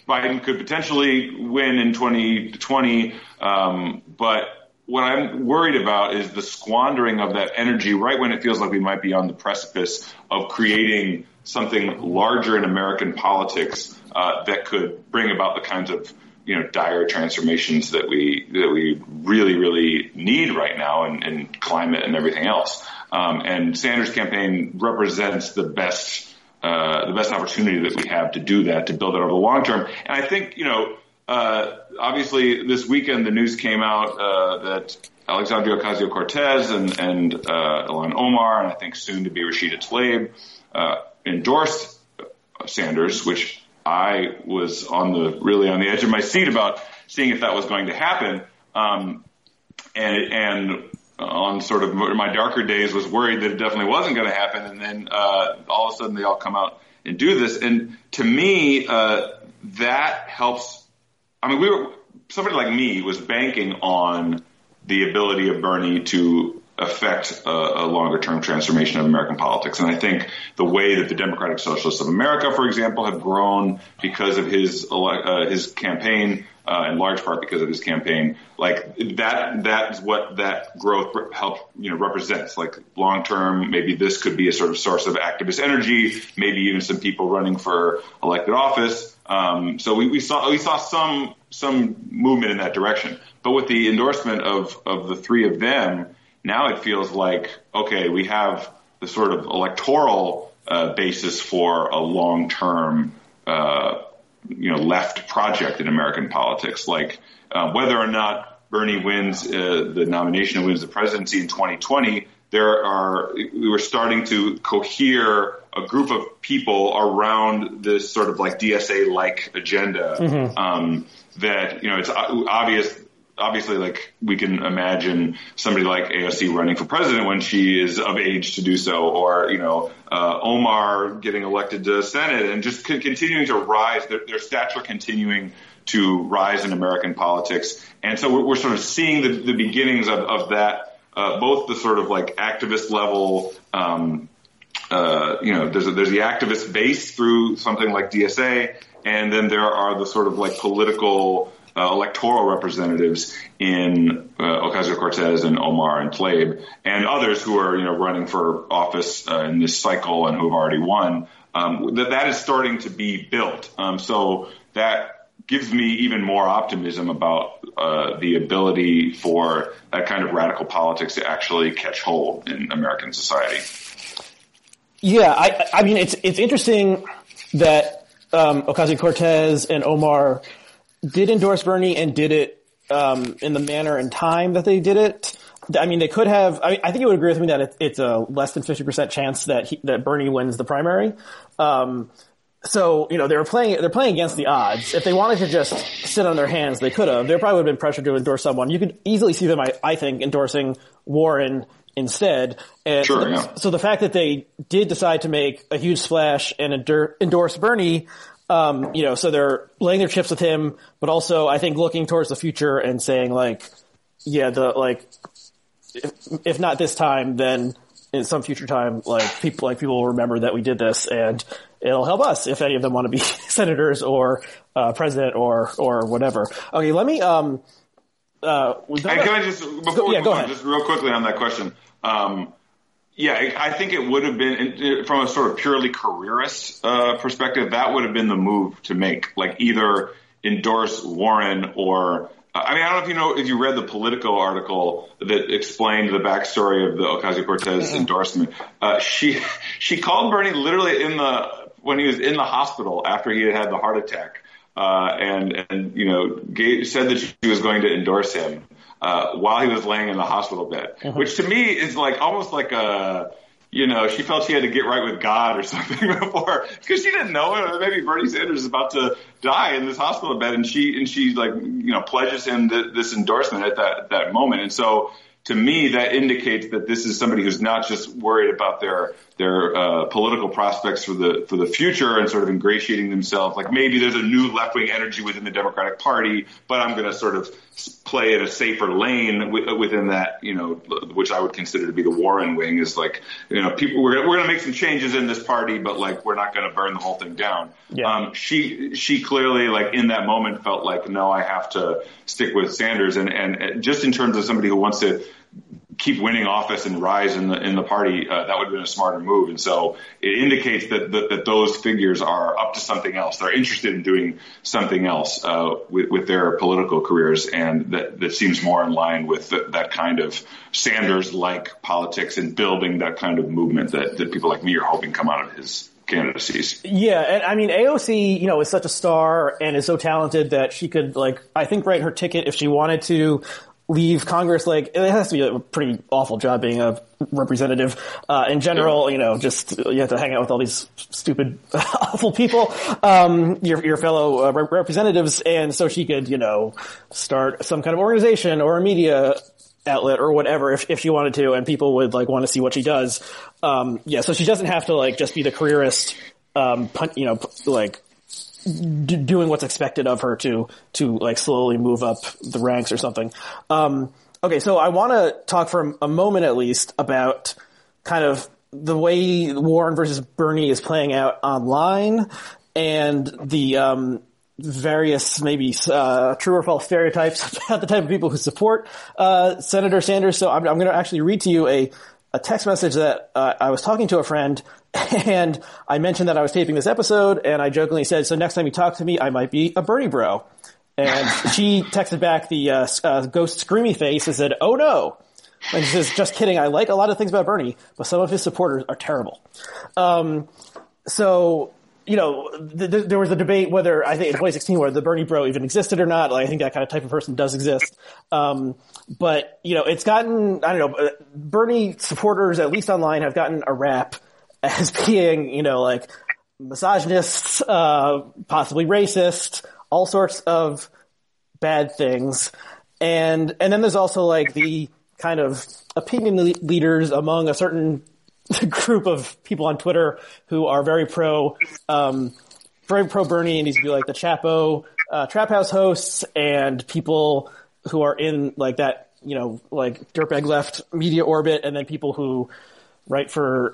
Biden could potentially win in 2020. But what I'm worried about is the squandering of that energy right when it feels like we might be on the precipice of creating something larger in American politics that could bring about the kinds of dire transformations that we really, really need right now in climate and everything else. And Sanders' campaign represents the best opportunity that we have to do that, to build it over the long term. And I think, obviously this weekend the news came out that Alexandria Ocasio-Cortez and Ilhan Omar, and I think soon to be Rashida Tlaib, endorsed Sanders, which I was really on the edge of my seat about seeing if that was going to happen. And on sort of my darker days was worried that it definitely wasn't going to happen. And then all of a sudden they all come out and do this. And to me, that helps. I mean, somebody like me was banking on the ability of Bernie to affect a longer-term transformation of American politics. And I think the way that the Democratic Socialists of America, for example, have grown because of his campaign, in large part because of his campaign, like that's what that growth represents. Like long-term, maybe this could be a sort of source of activist energy, maybe even some people running for elected office. So we saw some movement in that direction. But with the endorsement of the three of them, now it feels like, okay, we have the sort of electoral basis for a long-term, left project in American politics. Like whether or not Bernie wins the nomination and wins the presidency in 2020, we were starting to cohere a group of people around this sort of like DSA-like agenda. Mm-hmm. That it's obvious. Obviously, like we can imagine somebody like AOC running for president when she is of age to do so, or Omar getting elected to the Senate, and just continuing to rise, their stature continuing to rise in American politics. And so we're sort of seeing the beginnings of that, both the sort of like activist level. There's the activist base through something like DSA, and then there are the sort of like political. Electoral representatives in Ocasio-Cortez and Omar and Tlaib and others who are running for office in this cycle and who have already won, that is starting to be built. So that gives me even more optimism about the ability for that kind of radical politics to actually catch hold in American society. Yeah, I mean it's interesting that Ocasio-Cortez and Omar did endorse Bernie and did it in the manner and time that they did it. I mean, they could have. I think you would agree with me that it's a less than 50% chance that Bernie wins the primary. So they're playing against the odds. If they wanted to just sit on their hands, they could have. There probably would have been pressure to endorse someone. You could easily see them, I think, endorsing Warren instead. And sure, yeah. So the fact that they did decide to make a huge splash and endorse Bernie. So they're laying their chips with him, but also I think looking towards the future and saying if not this time, then in some future time, people will remember that we did this and it'll help us if any of them want to be senators or president or whatever. Okay, let me. Just real quickly on that question. Yeah, I think it would have been, from a sort of purely careerist perspective, that would have been the move to make. Like either endorse Warren or I don't know if you read the Politico article that explained the backstory of the Ocasio-Cortez endorsement. She called Bernie literally when he was in the hospital after he had the heart attack, said that she was going to endorse him. While he was laying in the hospital bed, which to me is like almost like she felt she had to get right with God or something before, because she didn't know maybe Bernie Sanders is about to die in this hospital bed, and she pledges him this endorsement at that moment, and so. To me, that indicates that this is somebody who's not just worried about their political prospects for the future and sort of ingratiating themselves. Like maybe there's a new left-wing energy within the Democratic Party, but I'm going to sort of play in a safer lane within that, which I would consider to be the Warren wing. Is like we're going to make some changes in this party, but like we're not going to burn the whole thing down. Yeah. She clearly like in that moment felt like no, I have to stick with Sanders, and just in terms of somebody who wants to keep winning office and rise in the party, that would have been a smarter move. And so it indicates that those figures are up to something else. They're interested in doing something else with their political careers, and that seems more in line with that kind of Sanders-like politics and building that kind of movement that people like me are hoping come out of his candidacies. Yeah, and I mean AOC, is such a star and is so talented that she could I think write her ticket if she wanted to. Leave Congress, it has to be a pretty awful job being a representative. In general, just you have to hang out with all these stupid, awful people, your fellow representatives. And so she could, start some kind of organization or a media outlet or whatever if she wanted to. And people would want to see what she does. So she doesn't have to just be the careerist, doing what's expected of her to like slowly move up the ranks or something. Okay, so I want to talk for a moment at least about kind of the way Warren versus Bernie is playing out online and the various maybe true or false stereotypes about the type of people who support Senator Sanders. So I'm going to actually read to you a text message that I was talking to a friend, and I mentioned that I was taping this episode, and I jokingly said, so next time you talk to me, I might be a Bernie bro. And she texted back the ghost screamy face and said, oh, no. And she says, just kidding. I like a lot of things about Bernie, but some of his supporters are terrible. So, you know, there was a debate whether, I think in 2016, whether the Bernie bro even existed or not. Like, I think that kind of type of person does exist. But, you know, it's gotten, I don't know, Bernie supporters, at least online, have gotten a rap as being, you know, like misogynists, possibly racist, all sorts of bad things. And then there's also like the kind of opinion leaders among a certain group of people on Twitter who are very pro Bernie, and these would be like the Chapo Trap House hosts and people who are in like that, you know, like dirtbag left media orbit, and then people who write for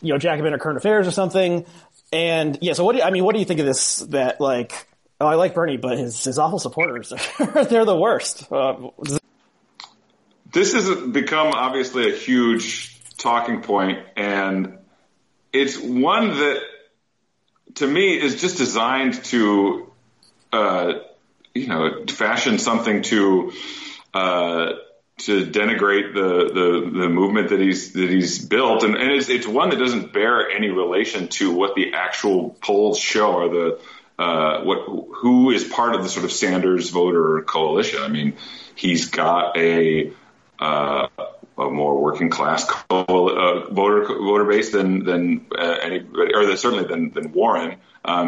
you know, Jacobin or Current Affairs or something. And yeah, so what do you think of this, that like, oh, I like Bernie, but his awful supporters, they're the worst. This has become obviously a huge talking point, and it's one that, to me, is just designed to, you know, fashion something to denigrate the movement that he's built, and it's one that doesn't bear any relation to what the actual polls show or the. Who is part of the sort of Sanders voter coalition? I mean, he's got a more working class voter base than anybody, or certainly than Warren.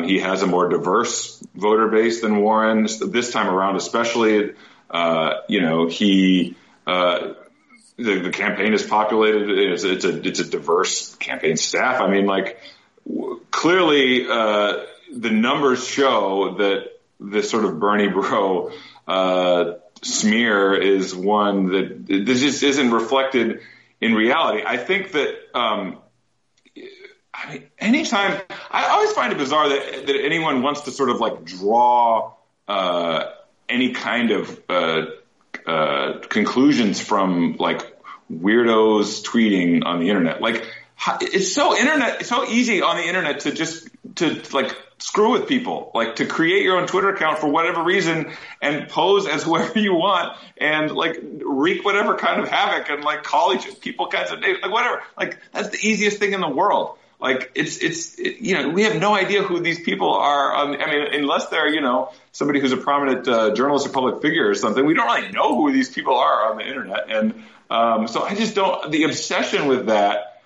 He has a more diverse voter base than Warren this time around, especially. You know, the campaign is populated. It's a diverse campaign staff. I mean, like clearly. The numbers show that this sort of Bernie bro smear is one that this just isn't reflected in reality. I think that I mean, anytime I always find it bizarre that anyone wants to sort of like draw any kind of conclusions from like weirdos tweeting on the internet. Like it's so easy on the internet to just like screw with people, like to create your own Twitter account for whatever reason and pose as whoever you want and like wreak whatever kind of havoc and like call people kinds of names, like whatever. Like that's the easiest thing in the world. Like it's you know, we have no idea who these people are. I mean, unless they're, you know, somebody who's a prominent journalist or public figure or something, we don't really know who these people are on the internet. And so I just don't, the obsession with that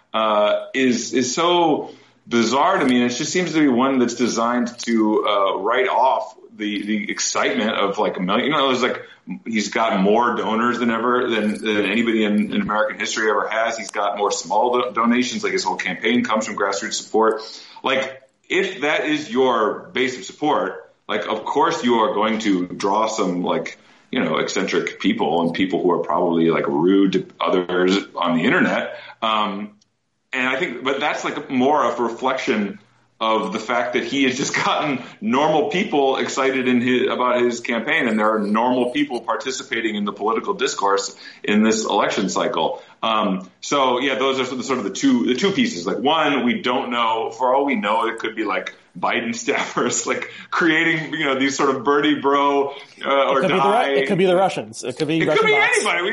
is so bizarre to me, and it just seems to be one that's designed to write off the excitement of like a million. You know, it's like he's got more donors than ever than anybody in American history ever has. He's got more small donations. Like his whole campaign comes from grassroots support. Like if that is your base of support, like of course you are going to draw some like, you know, eccentric people and people who are probably like rude to others on the internet. And I think, but that's like more of a reflection of the fact that he has just gotten normal people excited about his campaign, and there are normal people participating in the political discourse in this election cycle. So yeah, those are sort of the two pieces. Like one, we don't know. For all we know, it could be like Biden staffers, like creating, you know, these sort of Bernie bro or die. It could be the Russians. It could be anybody. We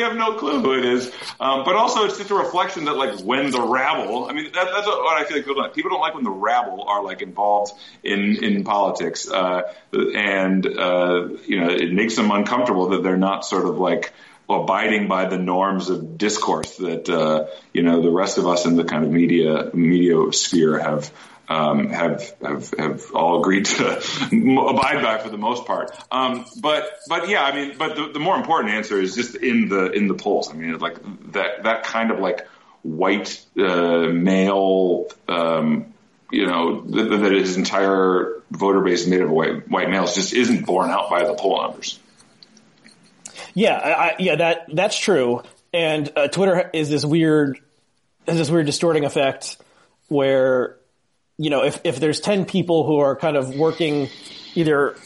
have no clue who it is. But also, it's just a reflection that like when the rabble. I mean, that's what I feel like people don't like when the rabble are like involved in politics, and you know, it makes them uncomfortable that they're not sort of like abiding by the norms of discourse that you know, the rest of us in the kind of media sphere have all agreed to abide by for the most part. But yeah, I mean, but the more important answer is just in the polls. I mean, like that kind of like white male you know, that his entire voter base is made of white males just isn't borne out by the poll numbers. Yeah, that's true. And Twitter is this weird distorting effect where, you know, if there's 10 people who are kind of working either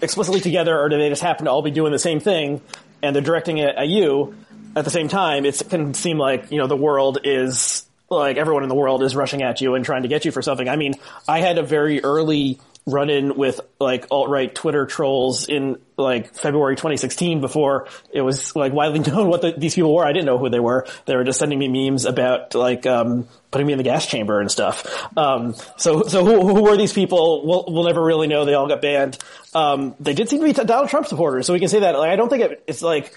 explicitly together or they just happen to all be doing the same thing and they're directing it at you at the same time, it can seem like, you know, the world is like everyone in the world is rushing at you and trying to get you for something. I mean, I had a very early run-in with like alt-right Twitter trolls in like February 2016 before it was like widely known what these people were. I didn't know who they were. They were just sending me memes about like putting me in the gas chamber and stuff. So who were these people? We'll never really know. They all got banned. They did seem to be Donald Trump supporters, so we can say that. Like, I don't think it's like,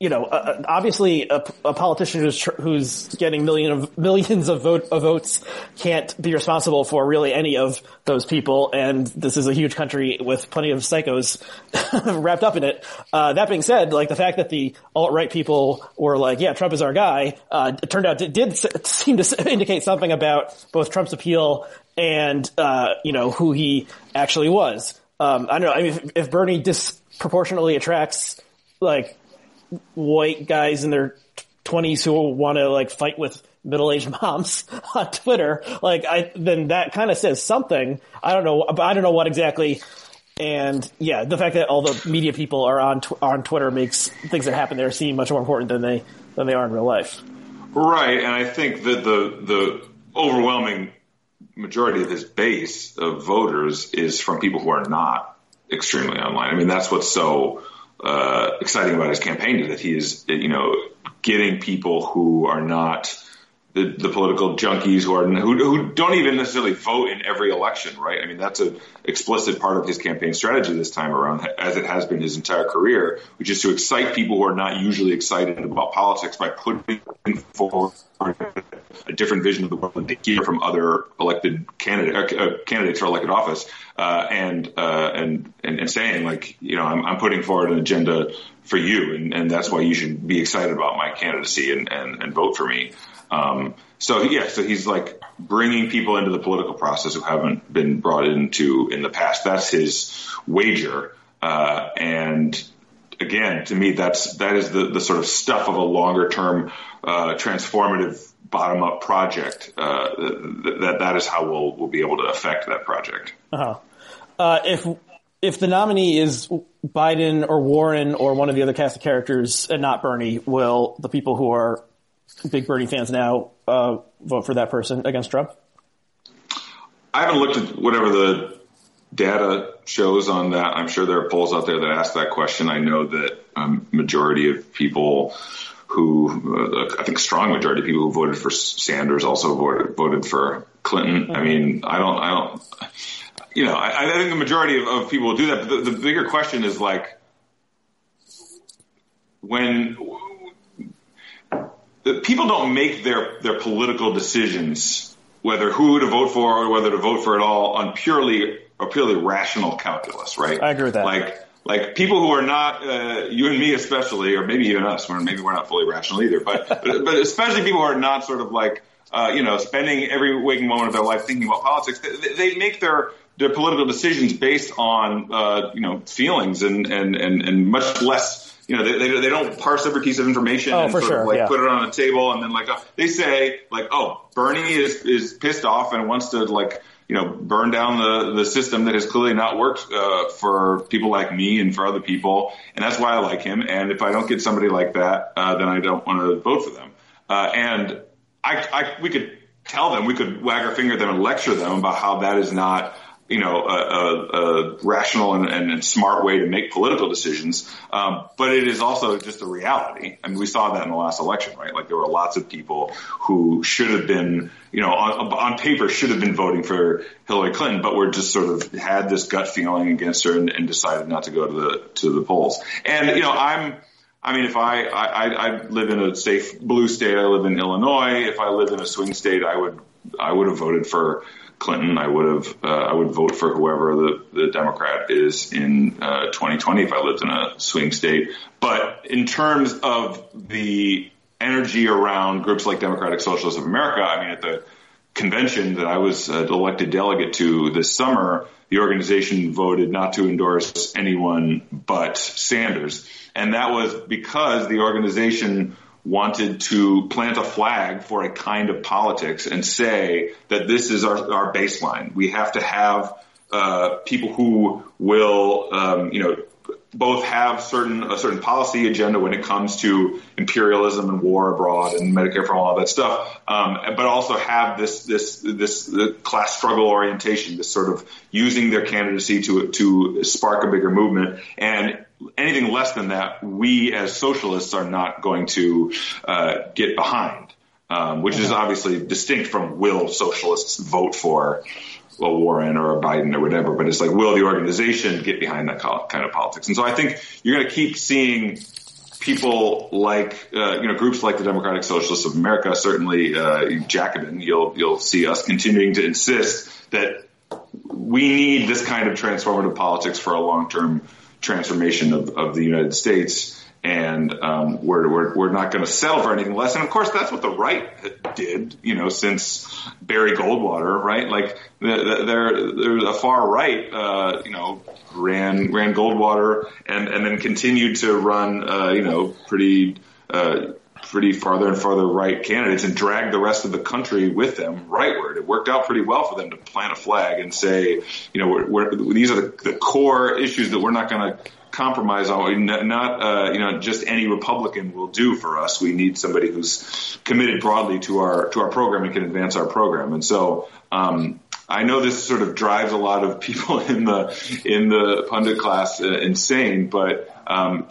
you know, obviously a politician who's getting millions of votes can't be responsible for really any of those people, and this is a huge country with plenty of psychos wrapped up in it. That being said, like the fact that the alt-right people were like, yeah, Trump is our guy, it turned out did seem to indicate something about both Trump's appeal and, you know, who he actually was. I don't know, I mean, if Bernie disproportionately attracts, like, white guys in their 20s who want to like fight with middle-aged moms on Twitter, like then that kind of says something. I don't know what exactly. And yeah, the fact that all the media people are on Twitter makes things that happen there seem much more important than they are in real life. Right, and I think that the overwhelming majority of this base of voters is from people who are not extremely online. I mean, that's what's so exciting about his campaign, that he is, you know, getting people who are not the political junkies who don't even necessarily vote in every election, right? I mean, that's an explicit part of his campaign strategy this time around, as it has been his entire career, which is to excite people who are not usually excited about politics by putting forward a different vision of the world that they hear from other elected candidates for elected office, and saying, like, you know, I'm putting forward an agenda for you, and that's why you should be excited about my candidacy and vote for me. So he's like bringing people into the political process who haven't been brought into in the past. That's his wager. And again, to me, that is the sort of stuff of a longer term, transformative bottom up project. That is how we'll be able to affect that project. Uh-huh. If the nominee is Biden or Warren or one of the other cast of characters and not Bernie, will the people who are big Bernie fans now vote for that person against Trump? I haven't looked at whatever the data shows on that. I'm sure there are polls out there that ask that question. I know that majority of people who I think strong majority of people who voted for Sanders also voted for Clinton. Mm-hmm. I mean, I don't, you know, I think the majority of people will do that. But the bigger question is like when people don't make their political decisions, whether who to vote for or whether to vote for at all, on purely rational calculus, right? I agree with that. Like people who are not you and me especially, or maybe even us, maybe we're not fully rational either, but especially people who are not sort of like you know, spending every waking moment of their life thinking about politics, they make their political decisions based on you know, feelings and much less. You know, they don't parse every piece of information put it on a table and then like they say like, oh, Bernie is pissed off and wants to like, you know, burn down the system that has clearly not worked for people like me and for other people, and that's why I like him. And if I don't get somebody like that, then I don't want to vote for them. And we could tell them, we could wag our finger at them and lecture them about how that is not, you know, a rational and smart way to make political decisions. But it is also just a reality. I mean, we saw that in the last election, right? Like there were lots of people who should have been, you know, on paper should have been voting for Hillary Clinton, but were just sort of had this gut feeling against her and decided not to go to the polls. And, you know, I live in a safe blue state. I live in Illinois. If I lived in a swing state, I would have voted for Clinton. I would vote for whoever the Democrat is in 2020 if I lived in a swing state. But in terms of the energy around groups like Democratic Socialists of America, I mean, at the convention that I was an elected delegate to this summer, the organization voted not to endorse anyone but Sanders. And that was because the organization wanted to plant a flag for a kind of politics and say that this is our baseline. We have to have people who will, both have a certain policy agenda when it comes to imperialism and war abroad and Medicare for all that stuff, but also have this class struggle orientation, this sort of using their candidacy to spark a bigger movement. And anything less than that, we as socialists are not going to get behind, which is obviously distinct from will socialists vote for a Warren or a Biden or whatever, but it's like, will the organization get behind that kind of politics? And so I think you're going to keep seeing people like, groups like the Democratic Socialists of America, certainly Jacobin, you'll see us continuing to insist that we need this kind of transformative politics for a long-term transformation of the United States. And we're not going to settle for anything less. And of course, that's what the right did, since Barry Goldwater, right? Like the far right, ran Goldwater and then continued to run, pretty farther and farther right candidates and dragged the rest of the country with them rightward. It worked out pretty well for them to plant a flag and say, these are the core issues that we're not going to compromise on. Not just any Republican will do for us. We need somebody who's committed broadly to our program and can advance our program. And so I know this sort of drives a lot of people in the pundit class insane, but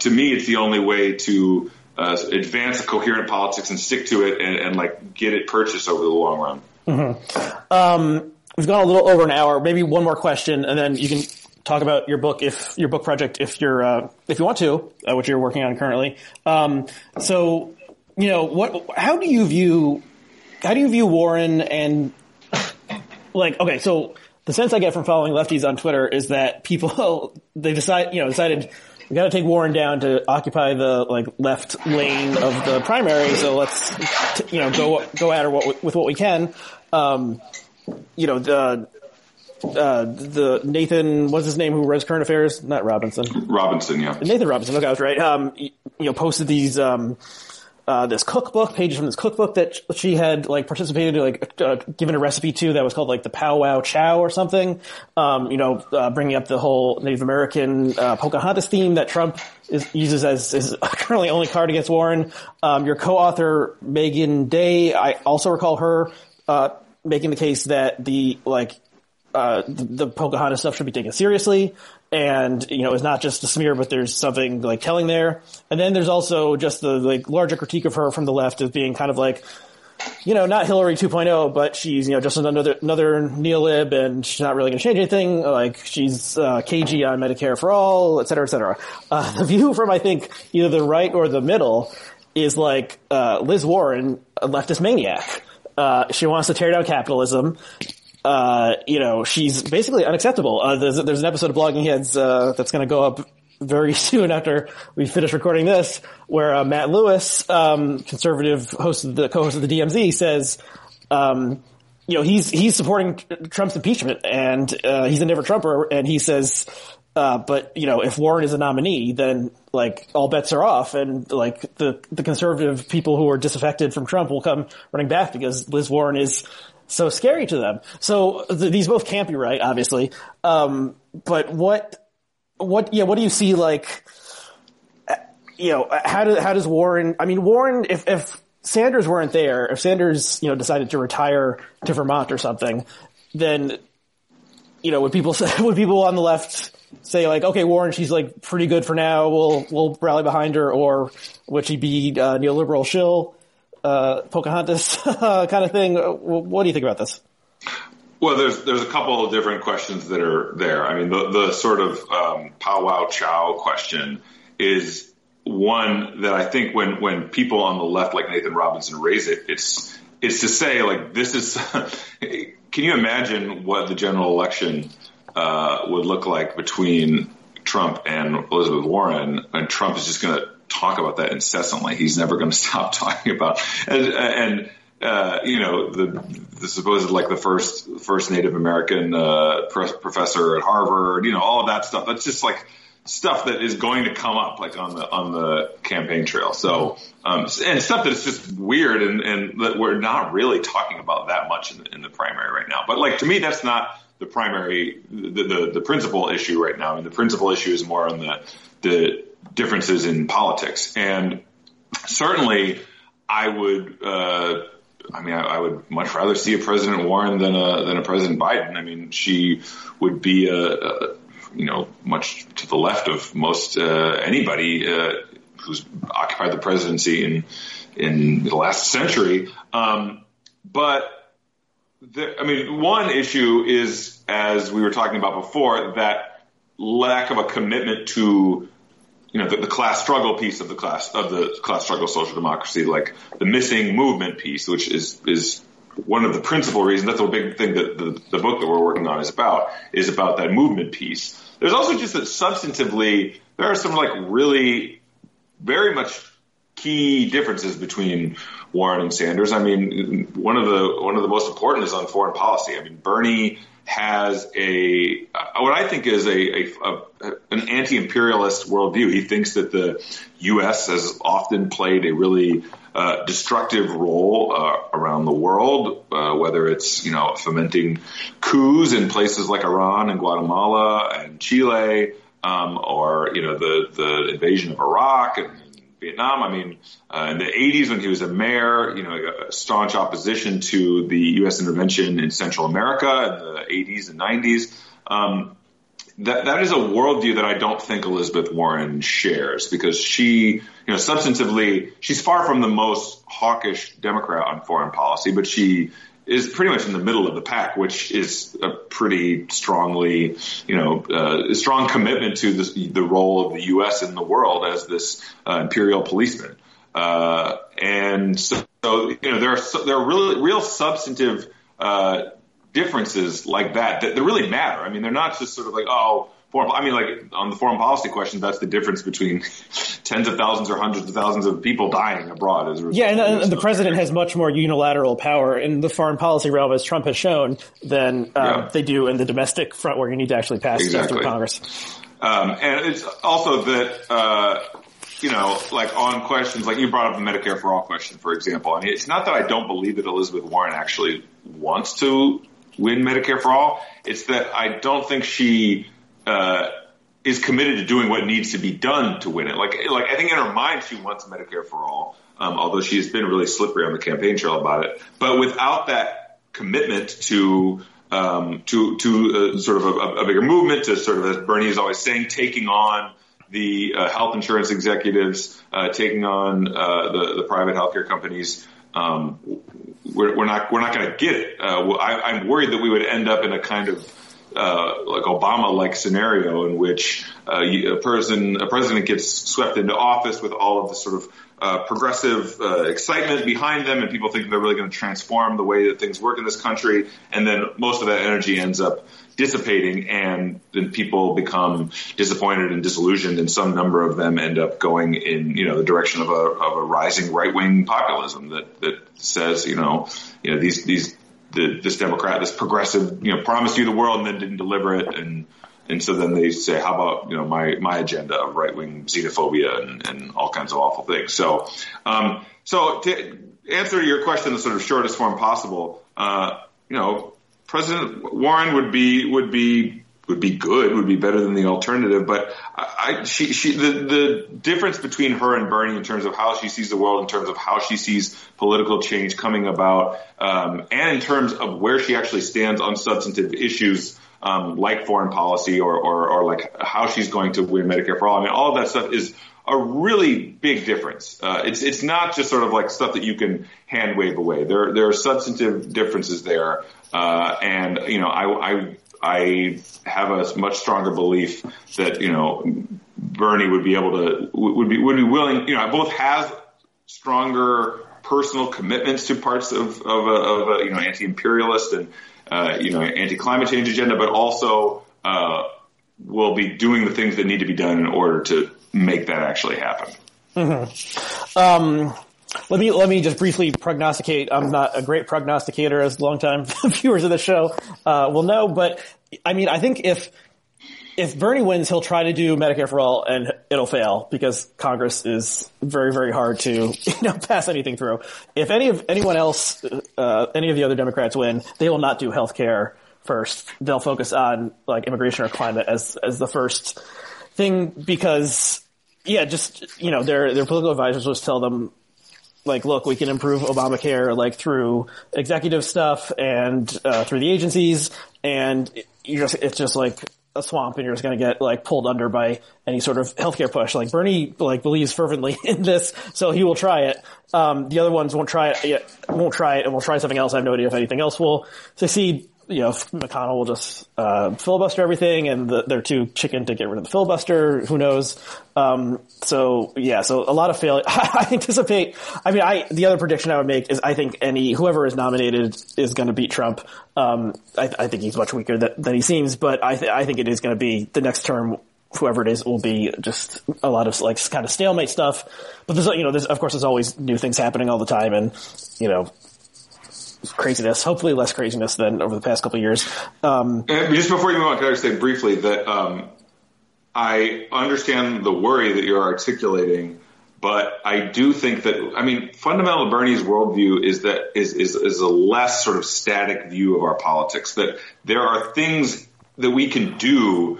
to me, it's the only way to advance a coherent politics and stick to it and get it purchased over the long run. Mm-hmm. We've gone a little over an hour. Maybe one more question, and then you can talk about your book, if you want to, which you're working on currently. How do you view Warren and so the sense I get from following lefties on Twitter is that people, they decided we got to take Warren down to occupy the left lane of the primary. So let's, go at her with what we can. The Nathan, what's his name, who runs Current Affairs? Not Robinson. Robinson, yeah. Nathan Robinson. Okay, I was right. Posted these this cookbook, pages from this cookbook that she had participated in, given a recipe to that was called the Pow Wow Chow or something. Bringing up the whole Native American Pocahontas theme that Trump uses as his currently only card against Warren. Your co-author Megan Day, I also recall her making the case that the Pocahontas stuff should be taken seriously, and it's not just a smear, but there's something telling there. And then there's also just the larger critique of her from the left as being kind of not Hillary 2.0, but she's just another neolib, and she's not really going to change anything. She's cagey on Medicare for all, et cetera, et cetera. The view from I think either the right or the middle is Liz Warren, a leftist maniac. She wants to tear down capitalism. She's basically unacceptable. There's an episode of Blogging Heads that's going to go up very soon after we finish recording this, where Matt Lewis, conservative co-host of the DMZ, says, he's supporting Trump's impeachment, and he's a never Trumper, and he says, but if Warren is a nominee, then all bets are off, and the conservative people who are disaffected from Trump will come running back because Liz Warren is so scary to them. So these both can't be right, obviously. But what do you see? How does Warren? I mean, Warren. If Sanders weren't there, if Sanders decided to retire to Vermont or something, then would people on the left say okay, Warren, she's pretty good for now. We'll rally behind her, or would she be neoliberal shill? Pocahontas kind of thing. What do you think about this? Well, there's a couple of different questions that are there. I mean, the sort of powwow chow question is one that I think when people on the left like Nathan Robinson raise it, it's to say this is can you imagine what the general election would look like between Trump and Elizabeth Warren, and Trump is just going to talk about that incessantly. He's never going to stop talking about, and the supposed like the first Native American professor at Harvard, all of that stuff. That's just like stuff that is going to come up like on the campaign trail. So and stuff that's just weird and that we're not really talking about that much in the primary right now. But like to me, that's not the primary the principal issue right now. I mean, the principal issue is more on the differences in politics, and certainly I would. I would much rather see a President Warren than a President Biden. I mean, she would be much to the left of most anybody who's occupied the presidency in the last century. But one issue is, as we were talking about before, that lack of a commitment to the class struggle piece of the class struggle, social democracy, like the missing movement piece, which is one of the principal reasons. That's a big thing that the book that we're working on is about that movement piece. There's also just that substantively, there are some like really very much key differences between Warren and Sanders. I mean, one of the most important is on foreign policy. I mean, Bernie has what I think is an anti-imperialist worldview. He thinks that the U.S. has often played a really destructive role around the world, whether it's fomenting coups in places like Iran and Guatemala and Chile, or the invasion of Iraq and Vietnam. I mean, in the 80s when he was a mayor, a staunch opposition to the U.S. intervention in Central America in the 80s and 90s. That is a worldview that I don't think Elizabeth Warren shares, because she, substantively, she's far from the most hawkish Democrat on foreign policy, but she is pretty much in the middle of the pack, which is a pretty strong commitment to the role of the U.S. in the world as this imperial policeman. And so there are really real substantive differences like that really matter. I mean, they're not just sort of like, on the foreign policy question, that's the difference between tens of thousands or hundreds of thousands of people dying abroad. As a result. Yeah, and the president has much more unilateral power in the foreign policy realm, as Trump has shown, than they do in the domestic front, where you need to actually pass stuff through Congress. And it's also that, on questions, like you brought up the Medicare for All question, for example. I mean, it's not that I don't believe that Elizabeth Warren actually wants to win Medicare for All. It's that I don't think she is committed to doing what needs to be done to win it. Like I think in her mind she wants Medicare for All, although she's been really slippery on the campaign trail about it. But without that commitment to sort of a bigger movement, to sort of, as Bernie is always saying, taking on the health insurance executives, taking on the private healthcare companies, we're not going to get it. I'm worried that we would end up in a kind of like Obama-like scenario in which a president gets swept into office with all of the sort of progressive excitement behind them, and people think they're really going to transform the way that things work in this country, and then most of that energy ends up dissipating, and then people become disappointed and disillusioned, and some number of them end up going in the direction of a rising right-wing populism that says this progressive, promised you the world and then didn't deliver it, and so then they say, how about my agenda of right wing xenophobia and all kinds of awful things. So, so to answer your question in the sort of shortest form possible, President Warren would be good, would be better than the alternative, but the difference between her and Bernie in terms of how she sees the world, in terms of how she sees political change coming about, and in terms of where she actually stands on substantive issues, like foreign policy or like how she's going to win Medicare for All. I mean, all of that stuff is a really big difference. It's not just sort of like stuff that you can hand wave away. There are substantive differences there, and I have a much stronger belief that Bernie would be able to would be willing. Both have stronger personal commitments to parts of a anti-imperialist and anti-climate change agenda, but also will be doing the things that need to be done in order to make that actually happen. Mm-hmm. Let me just briefly prognosticate. I'm not a great prognosticator, as longtime viewers of the show will know. But I mean, I think if Bernie wins, he'll try to do Medicare for all, and it'll fail because Congress is very, very hard to pass anything through. If any of the other Democrats win, they will not do healthcare first. They'll focus on like immigration or climate as the first thing because their political advisors will just tell them, like, look, we can improve Obamacare, like, through executive stuff and through the agencies, and it's just like a swamp, and you're just going to get, like, pulled under by any sort of healthcare push. Like, Bernie, like, believes fervently in this, so he will try it. The other ones won't try it, and will try something else. I have no idea if anything else will succeed. McConnell will just filibuster everything, and they're too chicken to get rid of the filibuster. Who knows? So a lot of failure. I anticipate. I mean, the other prediction I would make is I think whoever is nominated is going to beat Trump. I think he's much weaker than he seems, but I think it is going to be the next term. Whoever it is will be just a lot of like kind of stalemate stuff. But there's always new things happening all the time, and craziness, hopefully less craziness than over the past couple of years. And just before you move on, could I just say briefly that I understand the worry that you're articulating, but I do think that, I mean, fundamental to Bernie's worldview is that is a less sort of static view of our politics, that there are things that we can do.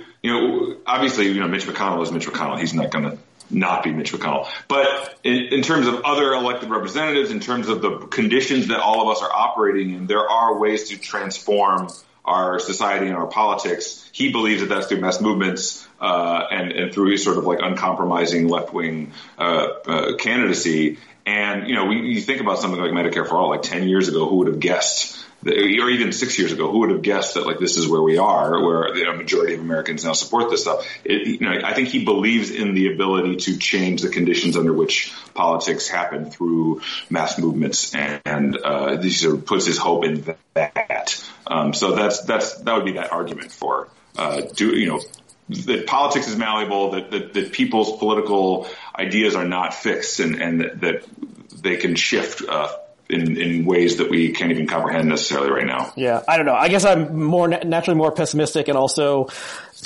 Obviously, Mitch McConnell is Mitch McConnell. He's not going to not be Mitch McConnell. But in terms of other elected representatives, in terms of the conditions that all of us are operating in, there are ways to transform our society and our politics. He believes that that's through mass movements and through his sort of like uncompromising left-wing candidacy. And, you think about something like Medicare for all, like 10 years ago, who would have guessed, or even 6 years ago, who would have guessed that, like, this is where we are, where the majority of Americans now support this stuff? I think he believes in the ability to change the conditions under which politics happen through mass movements, and he sort of puts his hope in that. So that would be that argument for that politics is malleable, that people's political ideas are not fixed, and that they can shift in ways that we can't even comprehend necessarily right now. Yeah, I don't know. I guess I'm naturally more pessimistic, and also,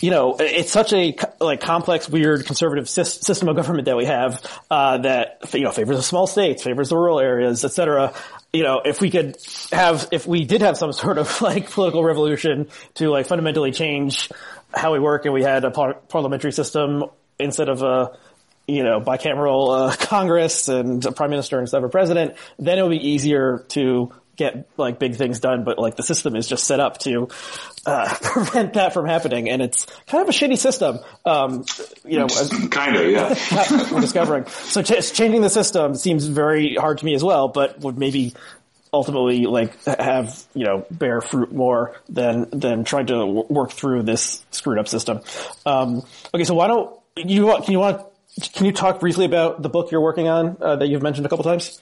it's such a like complex, weird conservative system of government that we have that favors the small states, favors the rural areas, et cetera. If we did have some sort of like political revolution to like fundamentally change how we work, and we had a parliamentary system instead of a bicameral Congress and a prime minister instead of a president, then it'll be easier to get like big things done. But like the system is just set up to prevent that from happening, and it's kind of a shitty system. Kind of, yeah. We're discovering. So changing the system seems very hard to me as well, but would maybe ultimately like have bear fruit more than trying to work through this screwed up system. Okay, so why don't Can you talk briefly about the book you're working on that you've mentioned a couple times?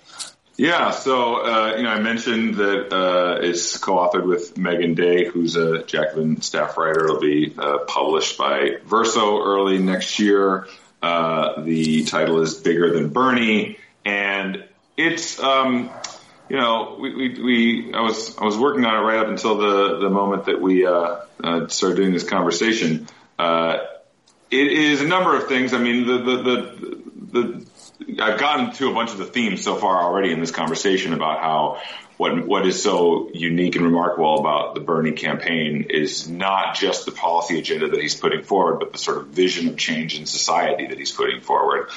Yeah. So, I mentioned that it's co-authored with Megan Day, who's a Jacobin staff writer. It'll be published by Verso early next year. The title is Bigger Than Bernie. And it's, I was working on it right up until the moment that we started doing this conversation. It is a number of things. I mean, I've gotten to a bunch of the themes so far already in this conversation about how what is so unique and remarkable about the Bernie campaign is not just the policy agenda that he's putting forward, but the sort of vision of change in society that he's putting forward.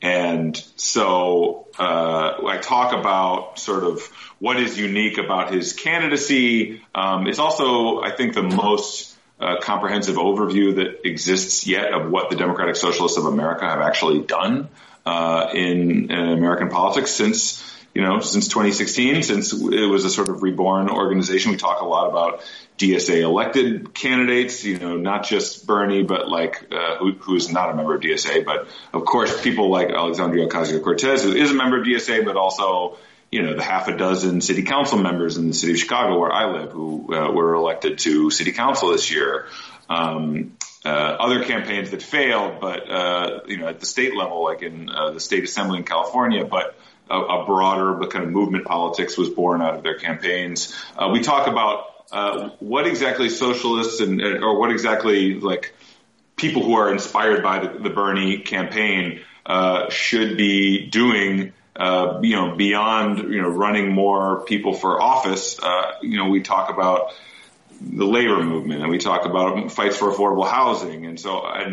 And so I talk about sort of what is unique about his candidacy. It's also, I think, the most comprehensive overview that exists yet of what the Democratic Socialists of America have actually done in American politics since 2016, since it was a sort of reborn organization. We talk a lot about DSA elected candidates, not just Bernie, but like who is not a member of DSA, but of course people like Alexandria Ocasio-Cortez, who is a member of DSA, but also the half a dozen city council members in the city of Chicago, where I live, who were elected to city council this year. Other campaigns that failed, but at the state level, like in the state assembly in California, but a broader but kind of movement politics was born out of their campaigns. We talk about what exactly socialists or what exactly like people who are inspired by the Bernie campaign should be doing, beyond, running more people for office. We talk about the labor movement, and we talk about fights for affordable housing, and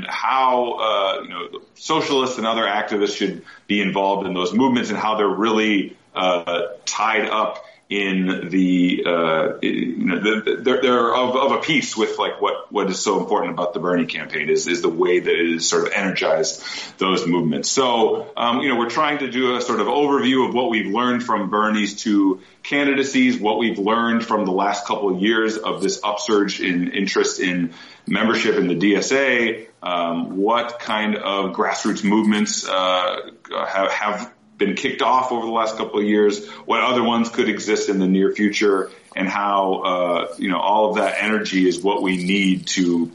how socialists and other activists should be involved in those movements, and how they're really tied up in the they're of a piece with like what is so important about the Bernie campaign is the way that it is sort of energized those movements. So we're trying to do a sort of overview of what we've learned from Bernie's two candidacies, what we've learned from the last couple of years of this upsurge in interest in membership in the DSA, what kind of grassroots movements have been kicked off over the last couple of years, what other ones could exist in the near future, and how, all of that energy is what we need to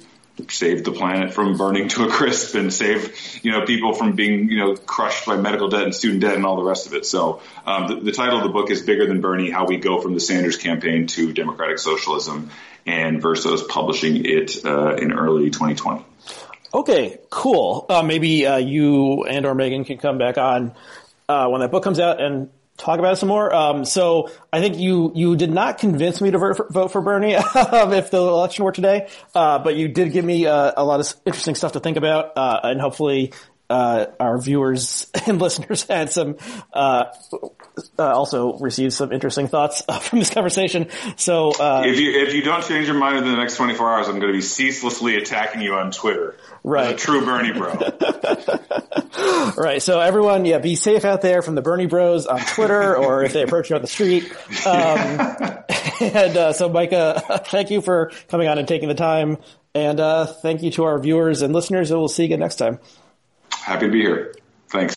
save the planet from burning to a crisp and save, people from being, crushed by medical debt and student debt and all the rest of it. So the title of the book is Bigger Than Bernie, How We Go from the Sanders Campaign to Democratic Socialism, and Verso's publishing it in early 2020. Okay, cool. Maybe you and or Megan can come back on when that book comes out and talk about it some more. So I think you did not convince me to vote for Bernie if the election were today, but you did give me a lot of interesting stuff to think about, and hopefully our viewers and listeners had some also received some interesting thoughts from this conversation. So if you don't change your mind in the next 24 hours, I'm going to be ceaselessly attacking you on Twitter. Right. True Bernie bro. Right. So everyone, be safe out there from the Bernie bros on Twitter or if they approach you on the street. And so Micah, thank you for coming on and taking the time. And thank you to our viewers and listeners, and we'll see you again next time. Happy to be here. Thanks.